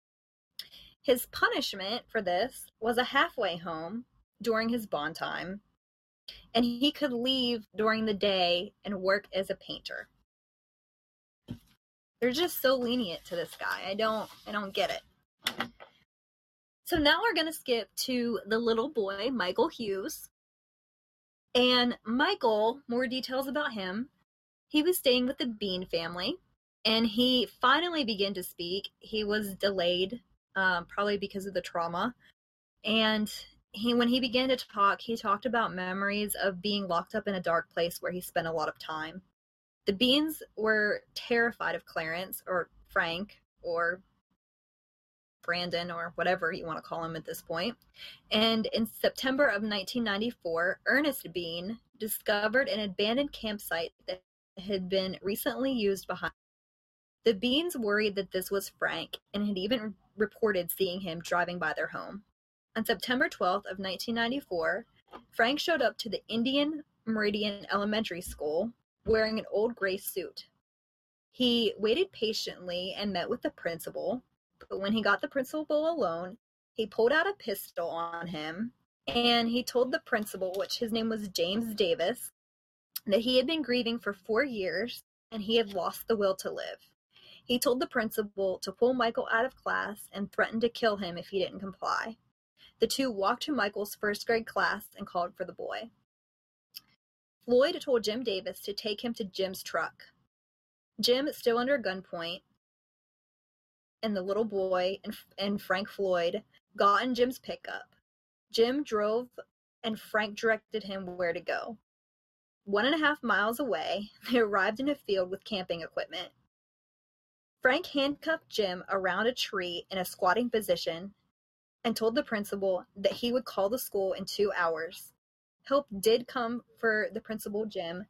His punishment for this was a halfway home during his bond time. And he could leave during the day and work as a painter. They're just so lenient to this guy. I don't I don't get it. So now we're going to skip to the little boy, Michael Hughes. And Michael, more details about him. He was staying with the Bean family. And he finally began to speak. He was delayed, um, probably because of the trauma. And He, when he began to talk, he talked about memories of being locked up in a dark place where he spent a lot of time. The Beans were terrified of Clarence, or Frank, or Brandon, or whatever you want to call him at this point. And in September of nineteen ninety-four, Ernest Bean discovered an abandoned campsite that had been recently used behind. The Beans worried that this was Frank, and had even reported seeing him driving by their home. On September twelfth of nineteen ninety-four, Frank showed up to the Indian Meridian Elementary School wearing an old gray suit. He waited patiently and met with the principal, but when he got the principal alone, he pulled out a pistol on him, and he told the principal, which his name was James Davis, that he had been grieving for four years and he had lost the will to live. He told the principal to pull Michael out of class and threatened to kill him if he didn't comply. The two walked to Michael's first grade class and called for the boy. Floyd told Jim Davis to take him to Jim's truck. Jim, still under gunpoint, and the little boy and, and Frank Floyd got in Jim's pickup. Jim drove, and Frank directed him where to go. One and a half miles away, they arrived in a field with camping equipment. Frank handcuffed Jim around a tree in a squatting position and told the principal that he would call the school in two hours. Help did come for the principal, Jim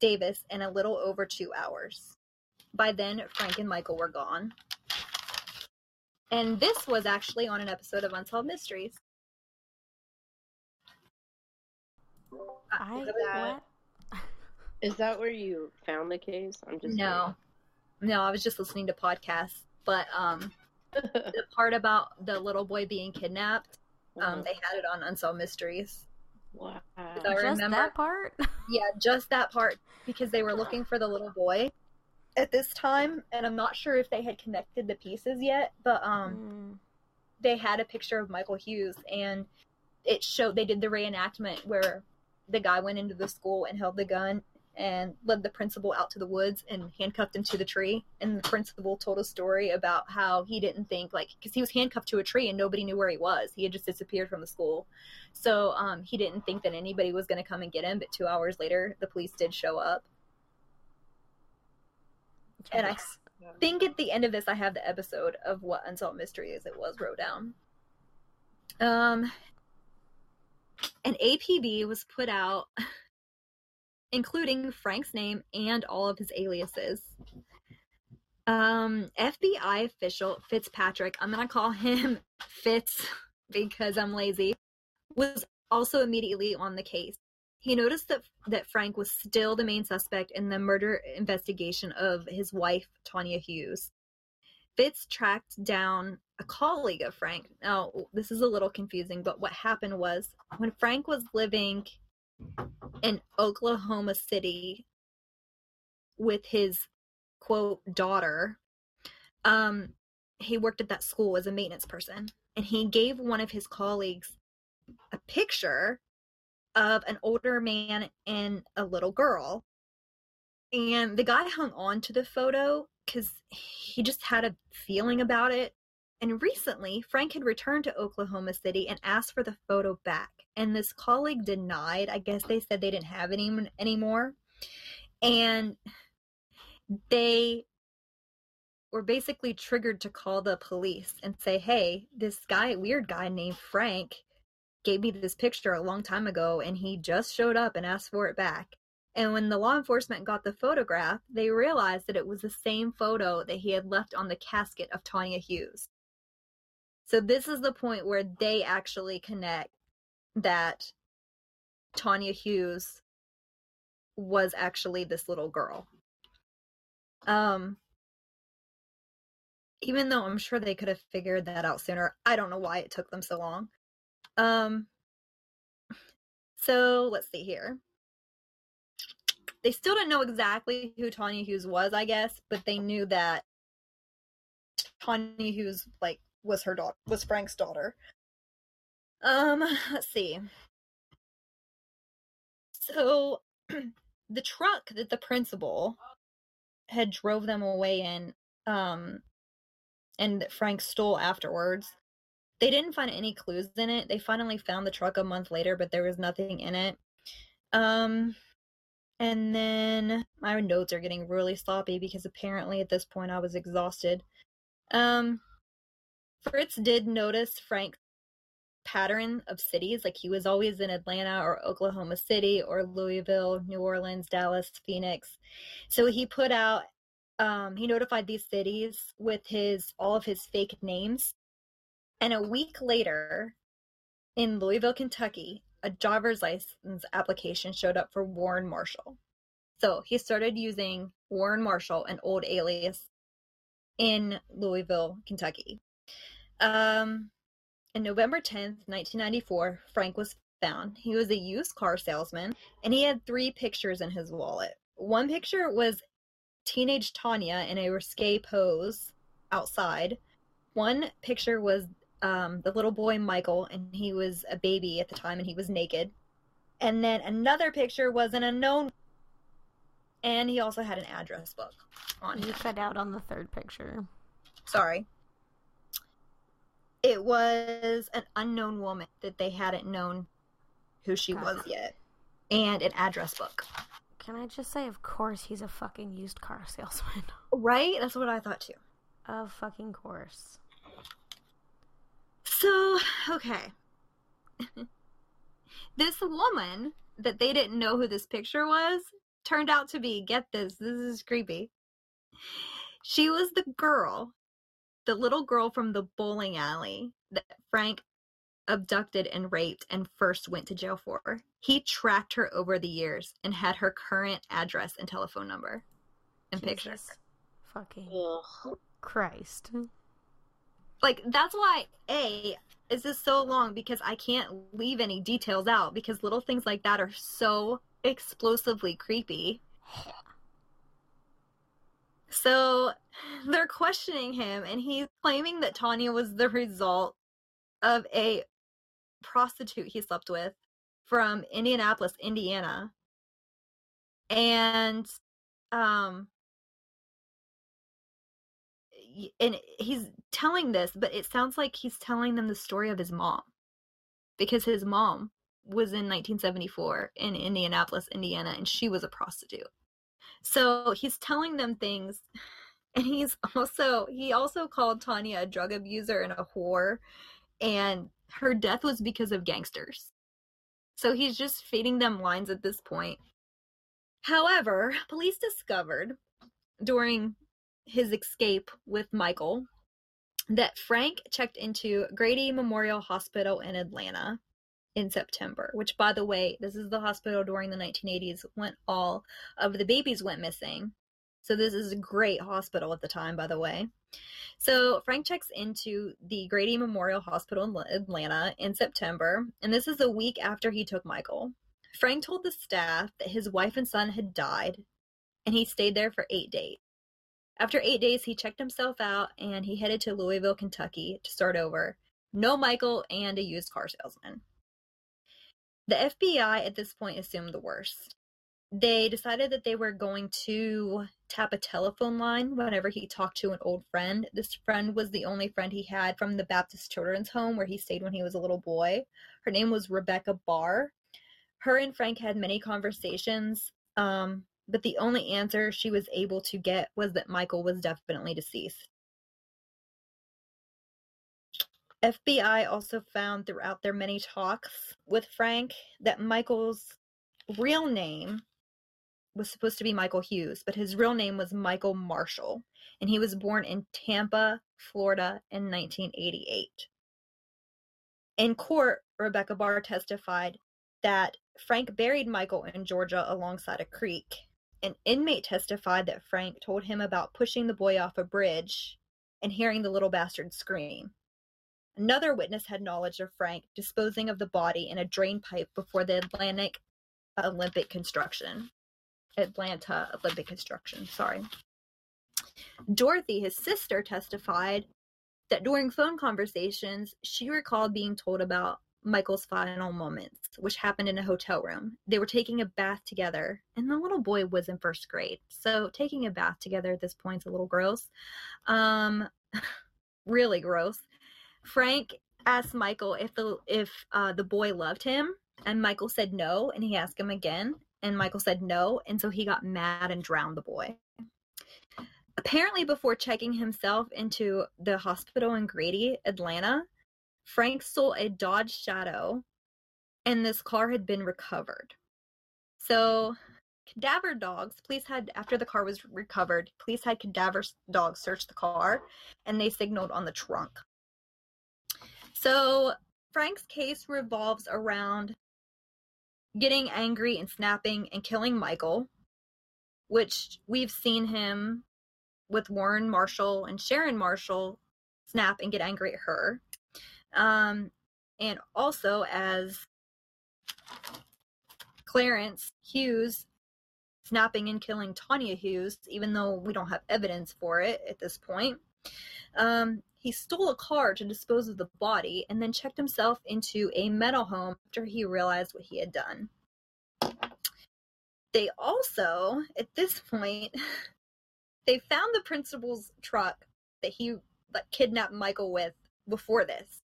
Davis, in a little over two hours. By then, Frank and Michael were gone. And this was actually on an episode of Unsolved Mysteries. I, is, that, is that where you found the case? I'm just No. Kidding. No, I was just listening to podcasts, but um the part about the little boy being kidnapped, um, mm-hmm. they had it on Unsolved Mysteries. Wow. I just remember, that part? Yeah, just that part, because they were looking for the little boy at this time, and I'm not sure if they had connected the pieces yet, but um, mm. they had a picture of Michael Hughes, and it showed, they did the reenactment where the guy went into the school and held the gun and led the principal out to the woods and handcuffed him to the tree. And the principal told a story about how he didn't think, like, because he was handcuffed to a tree and nobody knew where he was. He had just disappeared from the school. So um, he didn't think that anybody was going to come and get him. But two hours later, the police did show up. And I think at the end of this, I have the episode of what Unsolved Mysteries it was wrote down. Um, an A P B was put out... including Frank's name and all of his aliases. Um, F B I official Fitzpatrick, I'm going to call him Fitz because I'm lazy, was also immediately on the case. He noticed that, that Frank was still the main suspect in the murder investigation of his wife, Tanya Hughes. Fitz tracked down a colleague of Frank. Now, this is a little confusing, but what happened was when Frank was living in Oklahoma City with his, quote, daughter, um, he worked at that school as a maintenance person, and he gave one of his colleagues a picture of an older man and a little girl. And the guy hung on to the photo because he just had a feeling about it. And recently, Frank had returned to Oklahoma City and asked for the photo back. And this colleague denied. I guess they said they didn't have any anymore. And they were basically triggered to call the police and say, hey, this guy, weird guy named Frank, gave me this picture a long time ago, and he just showed up and asked for it back. And when the law enforcement got the photograph, they realized that it was the same photo that he had left on the casket of Tanya Hughes. So this is the point where they actually connect that Tanya Hughes was actually this little girl. Um, even though I'm sure they could have figured that out sooner, I don't know why it took them so long. Um, so let's see here. They still didn't know exactly who Tanya Hughes was, I guess, but they knew that Tanya Hughes, like, was her daughter, was Frank's daughter. Um, let's see. So, the truck that the principal had drove them away in, um, and that Frank stole afterwards, they didn't find any clues in it. They finally found the truck a month later, but there was nothing in it. Um, and then my notes are getting really sloppy because apparently at this point I was exhausted. Um, Fritz did notice Frank's pattern of cities, like he was always in Atlanta or Oklahoma City or Louisville, New Orleans, Dallas, Phoenix. So he put out, um, he notified these cities with his all of his fake names. And a week later, in Louisville, Kentucky, a driver's license application showed up for Warren Marshall. So he started using Warren Marshall, an old alias, in Louisville, Kentucky. Um. On November tenth, nineteen ninety-four, Frank was found. He was a used car salesman, and he had three pictures in his wallet. One picture was teenage Tanya in a risque pose outside. One picture was um, the little boy Michael, and he was a baby at the time, and he was naked. And then another picture was an unknown, and he also had an address book on him. You cut out on the third picture. Sorry. It was an unknown woman that they hadn't known who she God. was yet. And an address book. Can I just say, of course, he's a fucking used car salesman. Right? That's what I thought, too. Of fucking course. So, okay. This woman that they didn't know who this picture was turned out to be, get this, this is creepy. She was the girl... the little girl from the bowling alley that Frank abducted and raped and first went to jail for. He tracked her over the years and had her current address and telephone number and Jesus pictures. Fucking Ugh. Christ. like, that's why, A, this is so long because I can't leave any details out because little things like that are so explosively creepy. So they're questioning him, and he's claiming that Tanya was the result of a prostitute he slept with from Indianapolis, Indiana. And um, and he's telling this, but it sounds like he's telling them the story of his mom, because his mom was in nineteen seventy-four in Indianapolis, Indiana, and she was a prostitute. So he's telling them things, and he's also, he also called Tanya a drug abuser and a whore, and her death was because of gangsters. So he's just feeding them lines at this point. However, police discovered during his escape with Michael that Frank checked into Grady Memorial Hospital in Atlanta in September, which, by the way, this is the hospital during the nineteen eighties when all of the babies went missing. So this is a great hospital at the time, by the way. So Frank checks into the Grady Memorial Hospital in Atlanta in September, and this is a week after he took Michael. Frank told the staff that his wife and son had died, and he stayed there for eight days. After eight days, he checked himself out, and he headed to Louisville, Kentucky to start over. No Michael and a used car salesman. The F B I at this point assumed the worst. They decided that they were going to tap a telephone line whenever he talked to an old friend. This friend was the only friend he had from the Baptist Children's Home where he stayed when he was a little boy. Her name was Rebecca Barr. Her and Frank had many conversations, um, but the only answer she was able to get was that Michael was definitely deceased. F B I also found throughout their many talks with Frank that Michael's real name was supposed to be Michael Hughes, but his real name was Michael Marshall, and he was born in Tampa, Florida in nineteen eighty-eight. In court, Rebecca Barr testified that Frank buried Michael in Georgia alongside a creek. An inmate testified that Frank told him about pushing the boy off a bridge and hearing the little bastard scream. Another witness had knowledge of Frank disposing of the body in a drain pipe before the Atlantic Olympic construction. Atlanta Olympic construction, sorry. Dorothy, his sister, testified that during phone conversations, she recalled being told about Michael's final moments, which happened in a hotel room. They were taking a bath together, and the little boy was in first grade. So taking a bath together at this point is a little gross. Um, really gross. Frank asked Michael if the if uh, the boy loved him, and Michael said no, and he asked him again, and Michael said no, and so he got mad and drowned the boy. Apparently, before checking himself into the hospital in Grady, Atlanta, Frank stole a Dodge Shadow, and this car had been recovered. So, cadaver dogs, police had, after the car was recovered, police had cadaver dogs search the car, and they signaled on the trunk. So, Frank's case revolves around getting angry and snapping and killing Michael, which we've seen him with Warren Marshall and Sharon Marshall snap and get angry at her. Um, and also as Clarence Hughes snapping and killing Tanya Hughes, even though we don't have evidence for it at this point. Um, he stole a car to dispose of the body and then checked himself into a mental home after he realized what he had done. They also, at this point, they found the principal's truck that he like, kidnapped Michael with before this.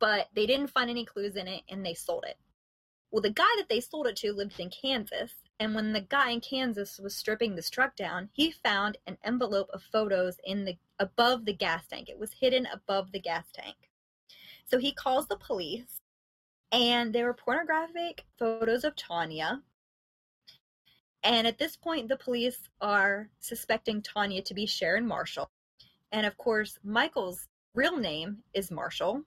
But they didn't find any clues in it, and they sold it. Well, the guy that they sold it to lived in Kansas, and when the guy in Kansas was stripping this truck down, he found an envelope of photos in the above the gas tank. It was hidden above the gas tank. So he calls the police, and they were pornographic photos of Tanya. And at this point, the police are suspecting Tanya to be Sharon Marshall. And, of course, Michael's real name is Marshall.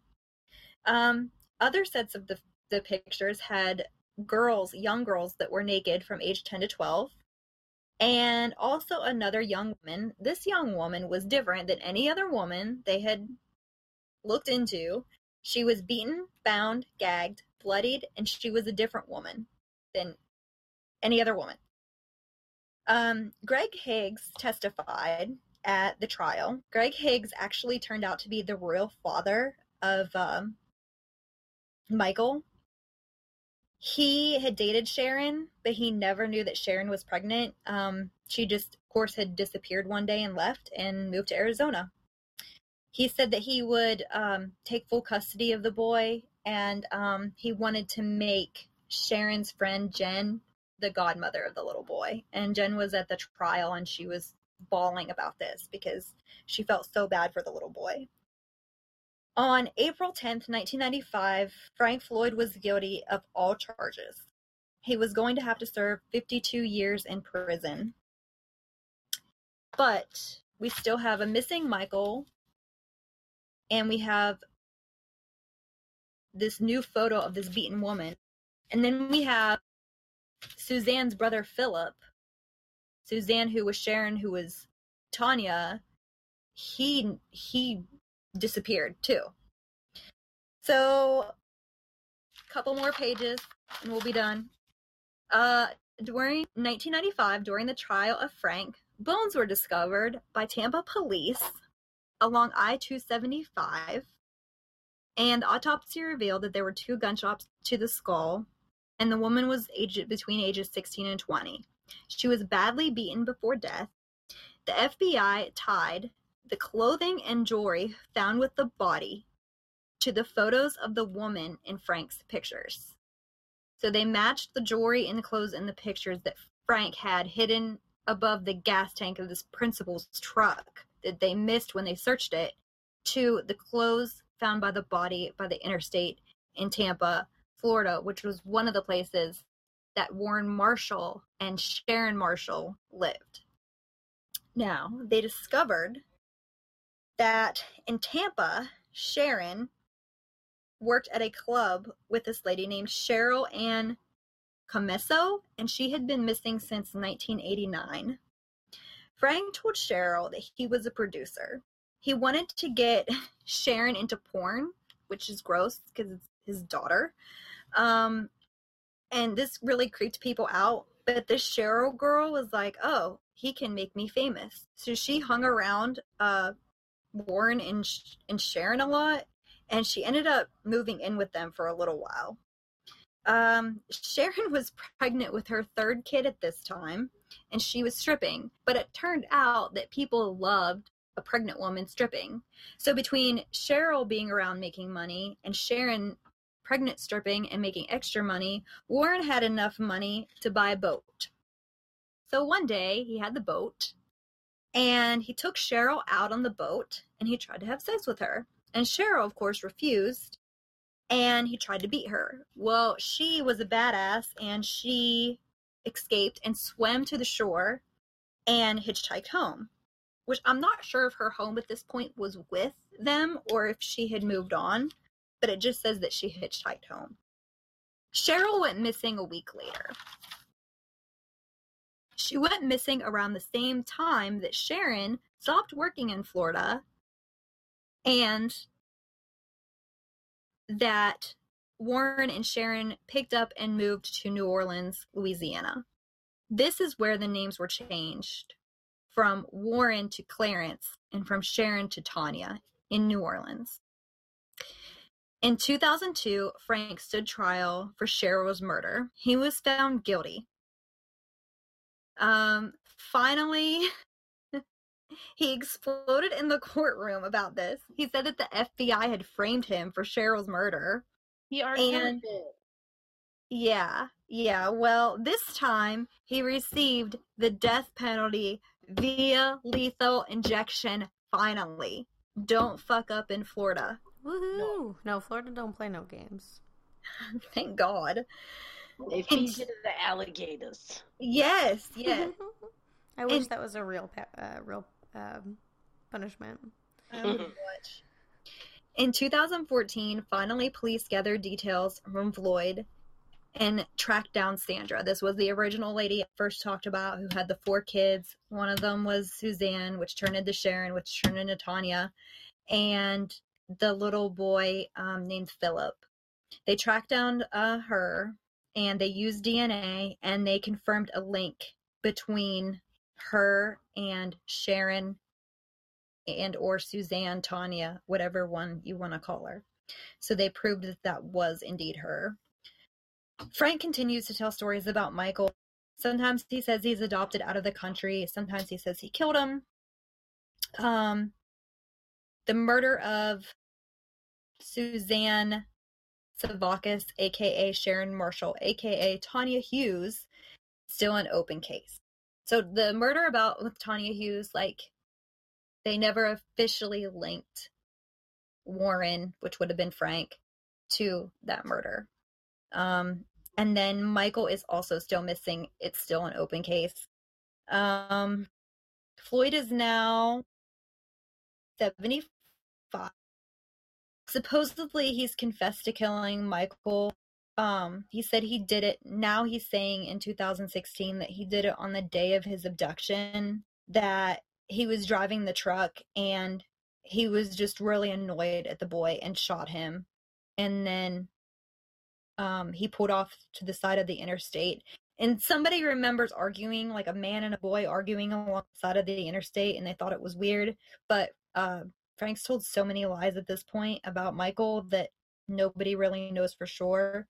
Um, other sets of the, the pictures had girls, young girls that were naked from age ten to twelve, and also another young woman. This young woman was different than any other woman they had looked into, she was beaten, bound, gagged, bloodied, and she was a different woman than any other woman. Um, Greg Higgs testified at the trial. Greg Higgs actually turned out to be the real father of um, Michael. He had dated Sharon, but he never knew that Sharon was pregnant. Um, she just, of course, had disappeared one day and left and moved to Arizona. He said that he would um, take full custody of the boy, and um, he wanted to make Sharon's friend Jen the godmother of the little boy. And Jen was at the trial, and she was bawling about this because she felt so bad for the little boy. On April tenth, nineteen ninety-five, Frank Floyd was guilty of all charges. He was going to have to serve fifty-two years in prison. But we still have a missing Michael, and we have this new photo of this beaten woman. And then we have Suzanne's brother, Philip. Suzanne, who was Sharon, who was Tanya, he he... disappeared too. So, a couple more pages and we'll be done. Uh, during nineteen ninety-five, during the trial of Frank, bones were discovered by Tampa police along I two seventy-five, and autopsy revealed that there were two gunshots to the skull, and the woman was aged between ages sixteen and twenty. She was badly beaten before death. The F B I tied the clothing and jewelry found with the body to the photos of the woman in Frank's pictures. So they matched the jewelry and the clothes and the pictures that Frank had hidden above the gas tank of this principal's truck that they missed when they searched it to the clothes found by the body by the interstate in Tampa, Florida, which was one of the places that Warren Marshall and Sharon Marshall lived. Now, they discovered that in Tampa, Sharon worked at a club with this lady named Cheryl Ann Comesso, and she had been missing since nineteen eighty-nine. Frank told Cheryl that he was a producer. He wanted to get Sharon into porn, which is gross because it's his daughter. Um, and this really creeped people out. But this Cheryl girl was like, oh, he can make me famous. So she hung around uh, Warren and, and Sharon a lot, and she ended up moving in with them for a little while. Um, Sharon was pregnant with her third kid at this time, and she was stripping, but it turned out that people loved a pregnant woman stripping. So between Cheryl being around making money and Sharon pregnant stripping and making extra money, Warren had enough money to buy a boat. So one day he had the boat, and he took Cheryl out on the boat, and he tried to have sex with her. And Cheryl, of course, refused, and he tried to beat her. Well, she was a badass, and she escaped and swam to the shore and hitchhiked home, which I'm not sure if her home at this point was with them or if she had moved on, but it just says that she hitchhiked home. Cheryl went missing a week later. She went missing around the same time that Sharon stopped working in Florida and that Warren and Sharon picked up and moved to New Orleans, Louisiana. This is where the names were changed from Warren to Clarence and from Sharon to Tanya in New Orleans. In two thousand two, Frank stood trial for Cheryl's murder. He was found guilty. Um, finally, he exploded in the courtroom about this. He said that the F B I had framed him for Cheryl's murder. He already and, did. Yeah, yeah. Well, this time he received the death penalty via lethal injection, finally. Don't fuck up in Florida. Woohoo! No, Florida don't play no games. Thank God. They feed you to the alligators. Yes, yes. I wish and, that was a real, uh, real um, punishment. I would watch. In two thousand fourteen, finally, police gathered details from Floyd and tracked down Sandra. This was the original lady I first talked about, who had the four kids. One of them was Suzanne, which turned into Sharon, which turned into Tanya, and the little boy um, named Philip. They tracked down uh, her, and they used D N A, and they confirmed a link between her and Sharon and or Suzanne, Tanya, whatever one you want to call her. So they proved that that was indeed her. Frank continues to tell stories about Michael. Sometimes he says he's adopted out of the country. Sometimes he says he killed him. Um, the murder of Suzanne Sevakis, a k a. Sharon Marshall, a k a. Tanya Hughes, still an open case. So the murder about with Tanya Hughes, like, they never officially linked Warren, which would have been Frank, to that murder. Um, and then Michael is also still missing. It's still an open case. Um, Floyd is now seventy-five. Supposedly, he's confessed to killing Michael. Um, he said he did it. Now he's saying in two thousand sixteen that he did it on the day of his abduction, that he was driving the truck and he was just really annoyed at the boy and shot him. And then um, he pulled off to the side of the interstate. And somebody remembers arguing, like a man and a boy arguing along the side of the interstate, and they thought it was weird. But uh, Frank's told so many lies at this point about Michael that nobody really knows for sure.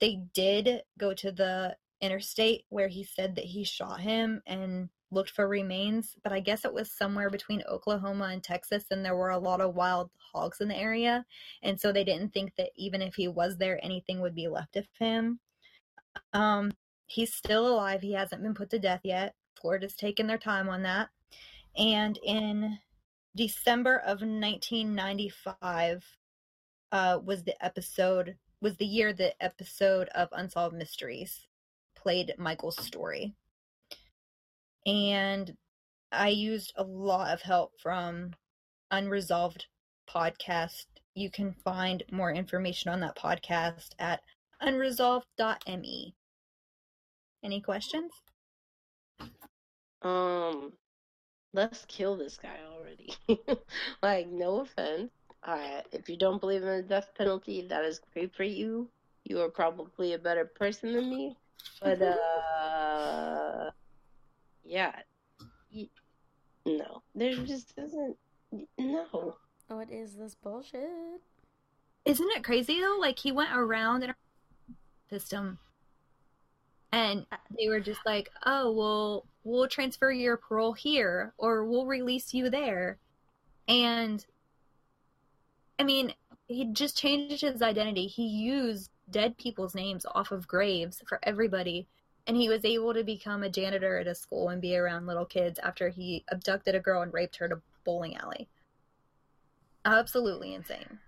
They did go to the interstate where he said that he shot him and looked for remains, but I guess it was somewhere between Oklahoma and Texas, and there were a lot of wild hogs in the area, and so they didn't think that even if he was there, anything would be left of him. Um, he's still alive. He hasn't been put to death yet. Florida is taking their time on that. And in December of nineteen ninety-five uh, was the episode, was the year the episode of Unsolved Mysteries played Michael's story. And I used a lot of help from Unresolved podcast. You can find more information on that podcast at unresolved dot me. Any questions? Um, let's kill this guy already. Like, no offense. Uh, if you don't believe in the death penalty, that is great for you. You are probably a better person than me. But, uh... yeah, no, there just doesn't, no. What is this bullshit? Isn't it crazy though? Like, he went around in a system and they were just like, oh, well, we'll transfer your parole here or we'll release you there. And I mean, he just changed his identity. He used dead people's names off of graves for everybody. And he was able to become a janitor at a school and be around little kids after he abducted a girl and raped her at a bowling alley. Absolutely insane.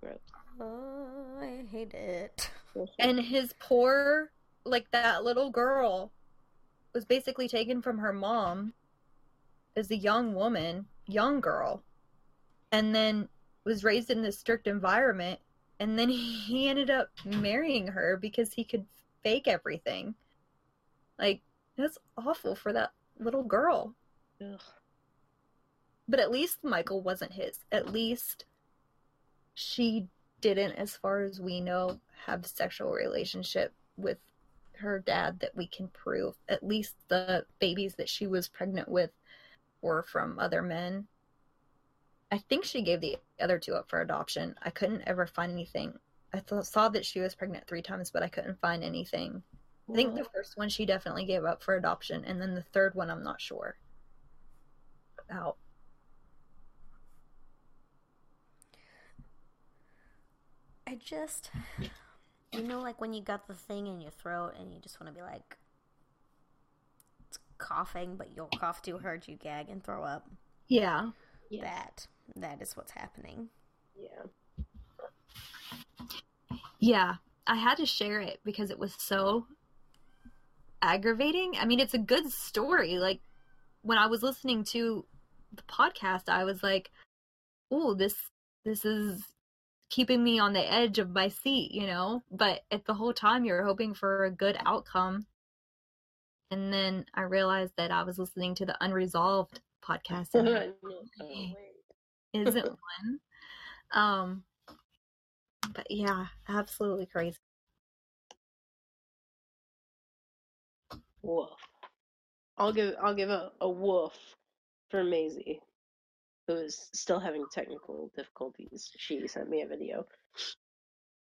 Gross. Oh, I hate it. And his poor, like, that little girl was basically taken from her mom as a young woman, young girl, and then was raised in this strict environment. And then he ended up marrying her because he could fake everything. Like, that's awful for that little girl. Ugh. But at least Michael wasn't his. At least she didn't, as far as we know, have a sexual relationship with her dad that we can prove. At least the babies that she was pregnant with were from other men. I think she gave the other two up for adoption. I couldn't ever find anything. I th- saw that she was pregnant three times, but I couldn't find anything. I think the first one she definitely gave up for adoption, and then the third one I'm not sure about. I just, you know, like when you got the thing in your throat and you just want to be like, it's coughing, but you'll cough too hard, you gag and throw up. Yeah. Yes. That, that is what's happening. Yeah. Yeah. I had to share it because it was so aggravating. I mean, it's a good story. Like, when I was listening to the podcast, I was like, oh, this this is keeping me on the edge of my seat, you know? But at the whole time, you're hoping for a good outcome. And then I realized that I was listening to the Unresolved podcast. And isn't one? Um, but yeah, absolutely crazy. Woof. I'll give I'll give a, a woof for Maisie, who is still having technical difficulties. She sent me a video.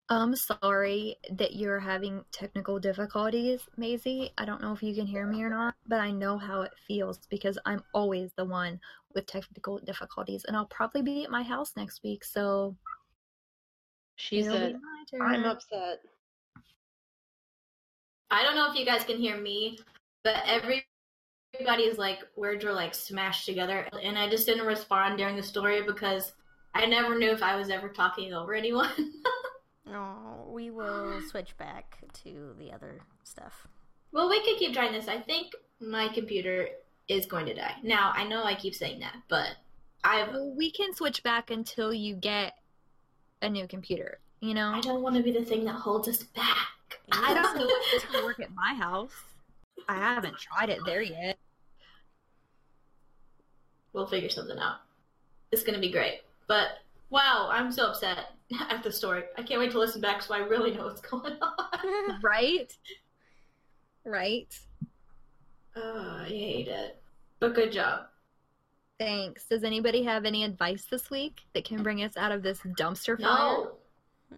I'm sorry that you're having technical difficulties, Maisie. I don't know if you can hear me or not, but I know how it feels because I'm always the one with technical difficulties, and I'll probably be at my house next week, so... She said, I'm upset. I don't know if you guys can hear me, but every... everybody's like words were like smashed together, and I just didn't respond during the story because I never knew if I was ever talking over anyone. No, oh, we will switch back to the other stuff. Well, we could keep trying this. I think my computer is going to die. Now, I know I keep saying that, but I well, we can switch back until you get a new computer. You know, I don't want to be the thing that holds us back. I don't know if this will work at my house. I haven't tried it there yet. We'll figure something out. It's going to be great. But, wow, I'm so upset at the story. I can't wait to listen back so I really know what's going on. Right? Right? Oh, I hate it. But good job. Thanks. Does anybody have any advice this week that can bring us out of this dumpster fire? No.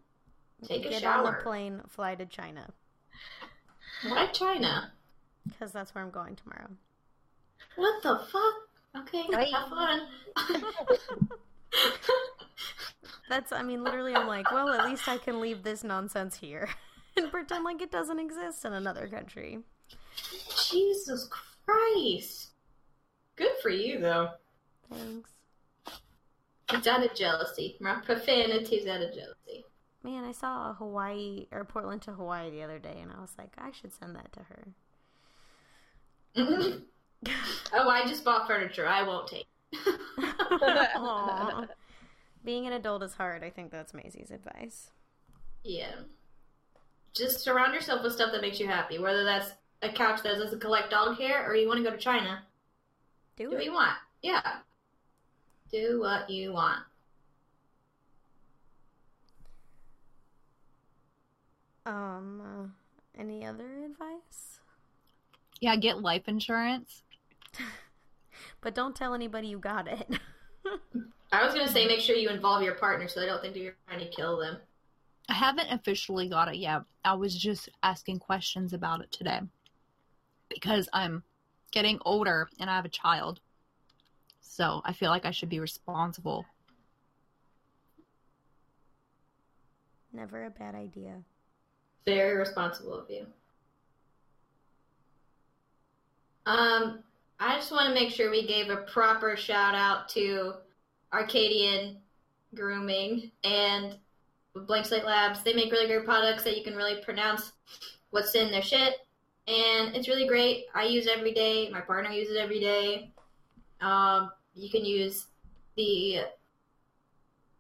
Take Get a shower. Get on a plane, fly to China. Why China? Because that's where I'm going tomorrow. What the fuck? Okay, right. Have fun. That's, I mean, literally I'm like, well, at least I can leave this nonsense here and pretend like it doesn't exist in another country. Jesus Christ. Good for you, though. Thanks. It's out of jealousy. My profanity is out of jealousy. Man, I saw a Hawaii, or Portland to Hawaii the other day, and I was like, I should send that to her. Mm-hmm. Oh, I just bought furniture. I won't take it. Being an adult is hard. I think that's Maisie's advice. Yeah. Just surround yourself with stuff that makes you happy, whether that's a couch that doesn't collect dog hair or you want to go to China. Do, Do what you want. Yeah. Do what you want. Um, uh, any other advice? Yeah, get life insurance. But don't tell anybody you got it. I was going to say make sure you involve your partner so they don't think you're trying to kill them. I haven't officially got it yet. I was just asking questions about it today because I'm getting older and I have a child. So I feel like I should be responsible. Never a bad idea. Very responsible of you. Um, I just want to make sure we gave a proper shout out to Arcadian Grooming and Blank Slate Labs. They make really great products that you can really pronounce what's in their shit, and it's really great. I use it every day. My partner uses it every day. Um, you can use the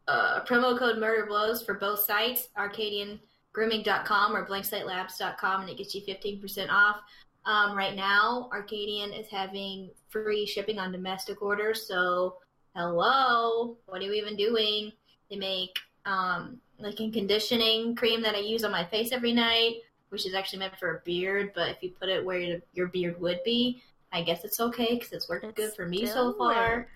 uh, promo code Murder Blows for both sites, arcadian grooming dot com or blank slate labs dot com, and it gets you fifteen percent off. Um, right now, Arcadian is having free shipping on domestic orders, so hello, what are you even doing? They make um, like a conditioning cream that I use on my face every night, which is actually meant for a beard, but if you put it where your, your beard would be, I guess it's okay because it's worked it good for me so far.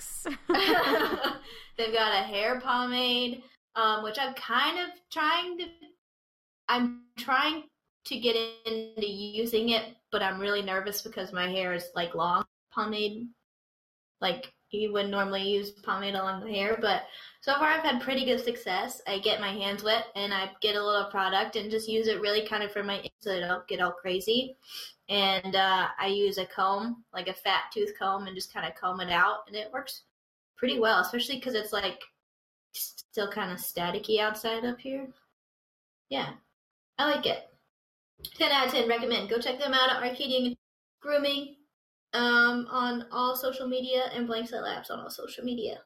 They've got a hair pomade, um, which I'm kind of trying to, I'm trying to get into using it, but I'm really nervous because my hair is, like, long pomade. Like, you wouldn't normally use pomade along the hair, but so far I've had pretty good success. I get my hands wet, and I get a little product and just use it really kind of for my, so I don't get all crazy. And uh, I use a comb, like a fat tooth comb, and just kind of comb it out, and it works pretty well, especially because it's, like, still kind of staticky outside up here. Yeah, I like it. ten out of ten recommend. Go check them out at Arcadian Grooming um, on all social media and Blank Slate Labs on all social media.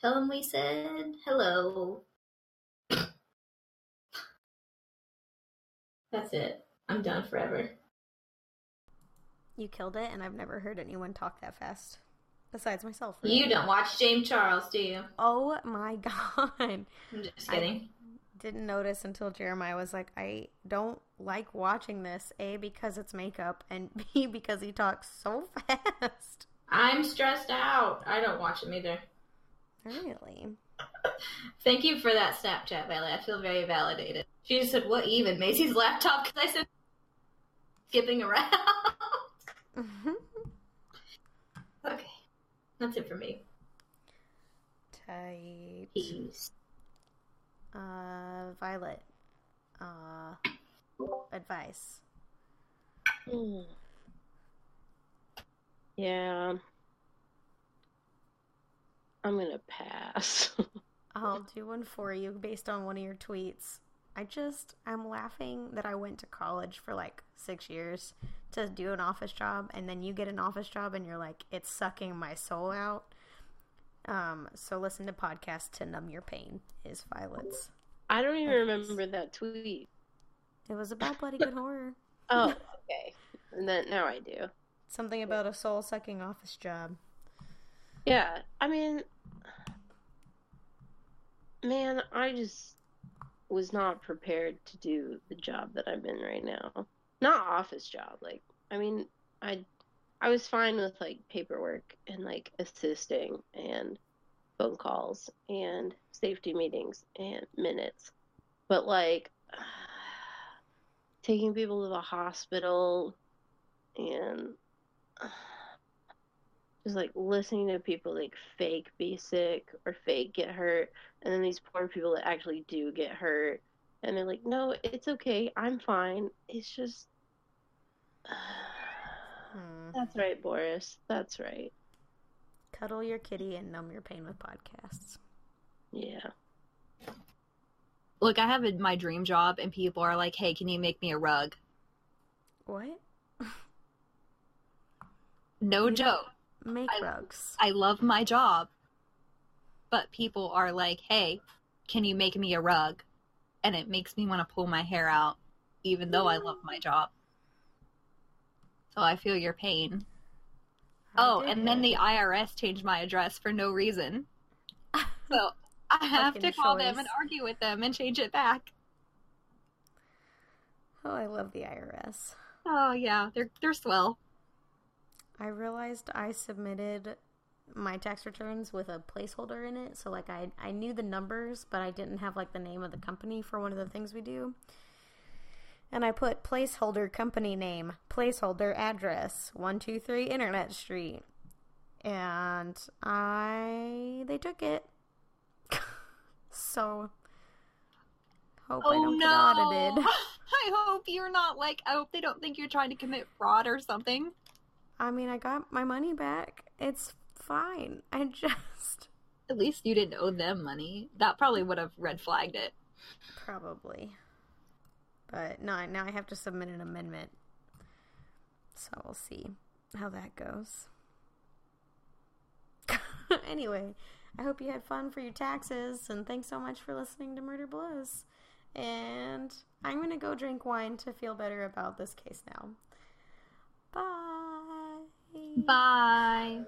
Tell them we said hello. That's it. I'm done forever. You killed it, and I've never heard anyone talk that fast. Besides myself. Really. You don't watch James Charles, do you? Oh, my God. I'm just kidding. I didn't notice until Jeremiah was like, I don't like watching this, A, because it's makeup, and B, because he talks so fast. I'm stressed out. I don't watch him either. Really? Thank you for that Snapchat, Violet. I feel very validated. She just said, what even? Maisie's laptop? Because I said, skipping around. Mm-hmm. Okay. That's it for me. Tight. Peace. Uh, Violet. Uh, advice. Mm. Yeah. I'm gonna pass. I'll do one for you based on one of your tweets. I just, I'm laughing that I went to college for like six years to do an office job, and then you get an office job and you're like, it's sucking my soul out. Um, so listen to podcasts to numb your pain is Violet's. I don't even remember that tweet. It was about Bloody Good Horror. Oh, okay. And then now I do. Something about a soul-sucking office job. Yeah, I mean, man, I just was not prepared to do the job that I'm in right now. Not office job, like, I mean, I I was fine with, like, paperwork and, like, assisting and phone calls and safety meetings and minutes. But, like, uh, taking people to the hospital and uh, just, like, listening to people, like, fake be sick or fake get hurt. And then these poor people that actually do get hurt. And they're like, no, it's okay. I'm fine. It's just... Hmm. That's right, Boris. That's right. Cuddle your kitty and numb your pain with podcasts. Yeah. Look, I have a, my dream job, and people are like, hey, can you make me a rug? What? No you joke. Make I, rugs. I love my job, but people are like, hey, can you make me a rug? And it makes me want to pull my hair out, even though I love my job. So I feel your pain. I oh, and it. Then the I R S changed my address for no reason. So I have to call choice. them and argue with them and change it back. Oh, I love the I R S. Oh, yeah. They're, they're swell. I realized I submitted my tax returns with a placeholder in it, so like I I knew the numbers, but I didn't have like the name of the company for one of the things we do. And I put placeholder company name, placeholder address, one two three Internet Street. And I they took it. So hope oh, I don't no. get audited. I hope you're not like I hope they don't think you're trying to commit fraud or something. I mean, I got my money back. It's fine. I just... At least you didn't owe them money. That probably would have red flagged it. Probably. But no, now I have to submit an amendment. So we'll see how that goes. Anyway, I hope you had fun for your taxes, and thanks so much for listening to Murder Blows. And I'm going to go drink wine to feel better about this case now. Bye. Bye.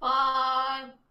Bye. Bye.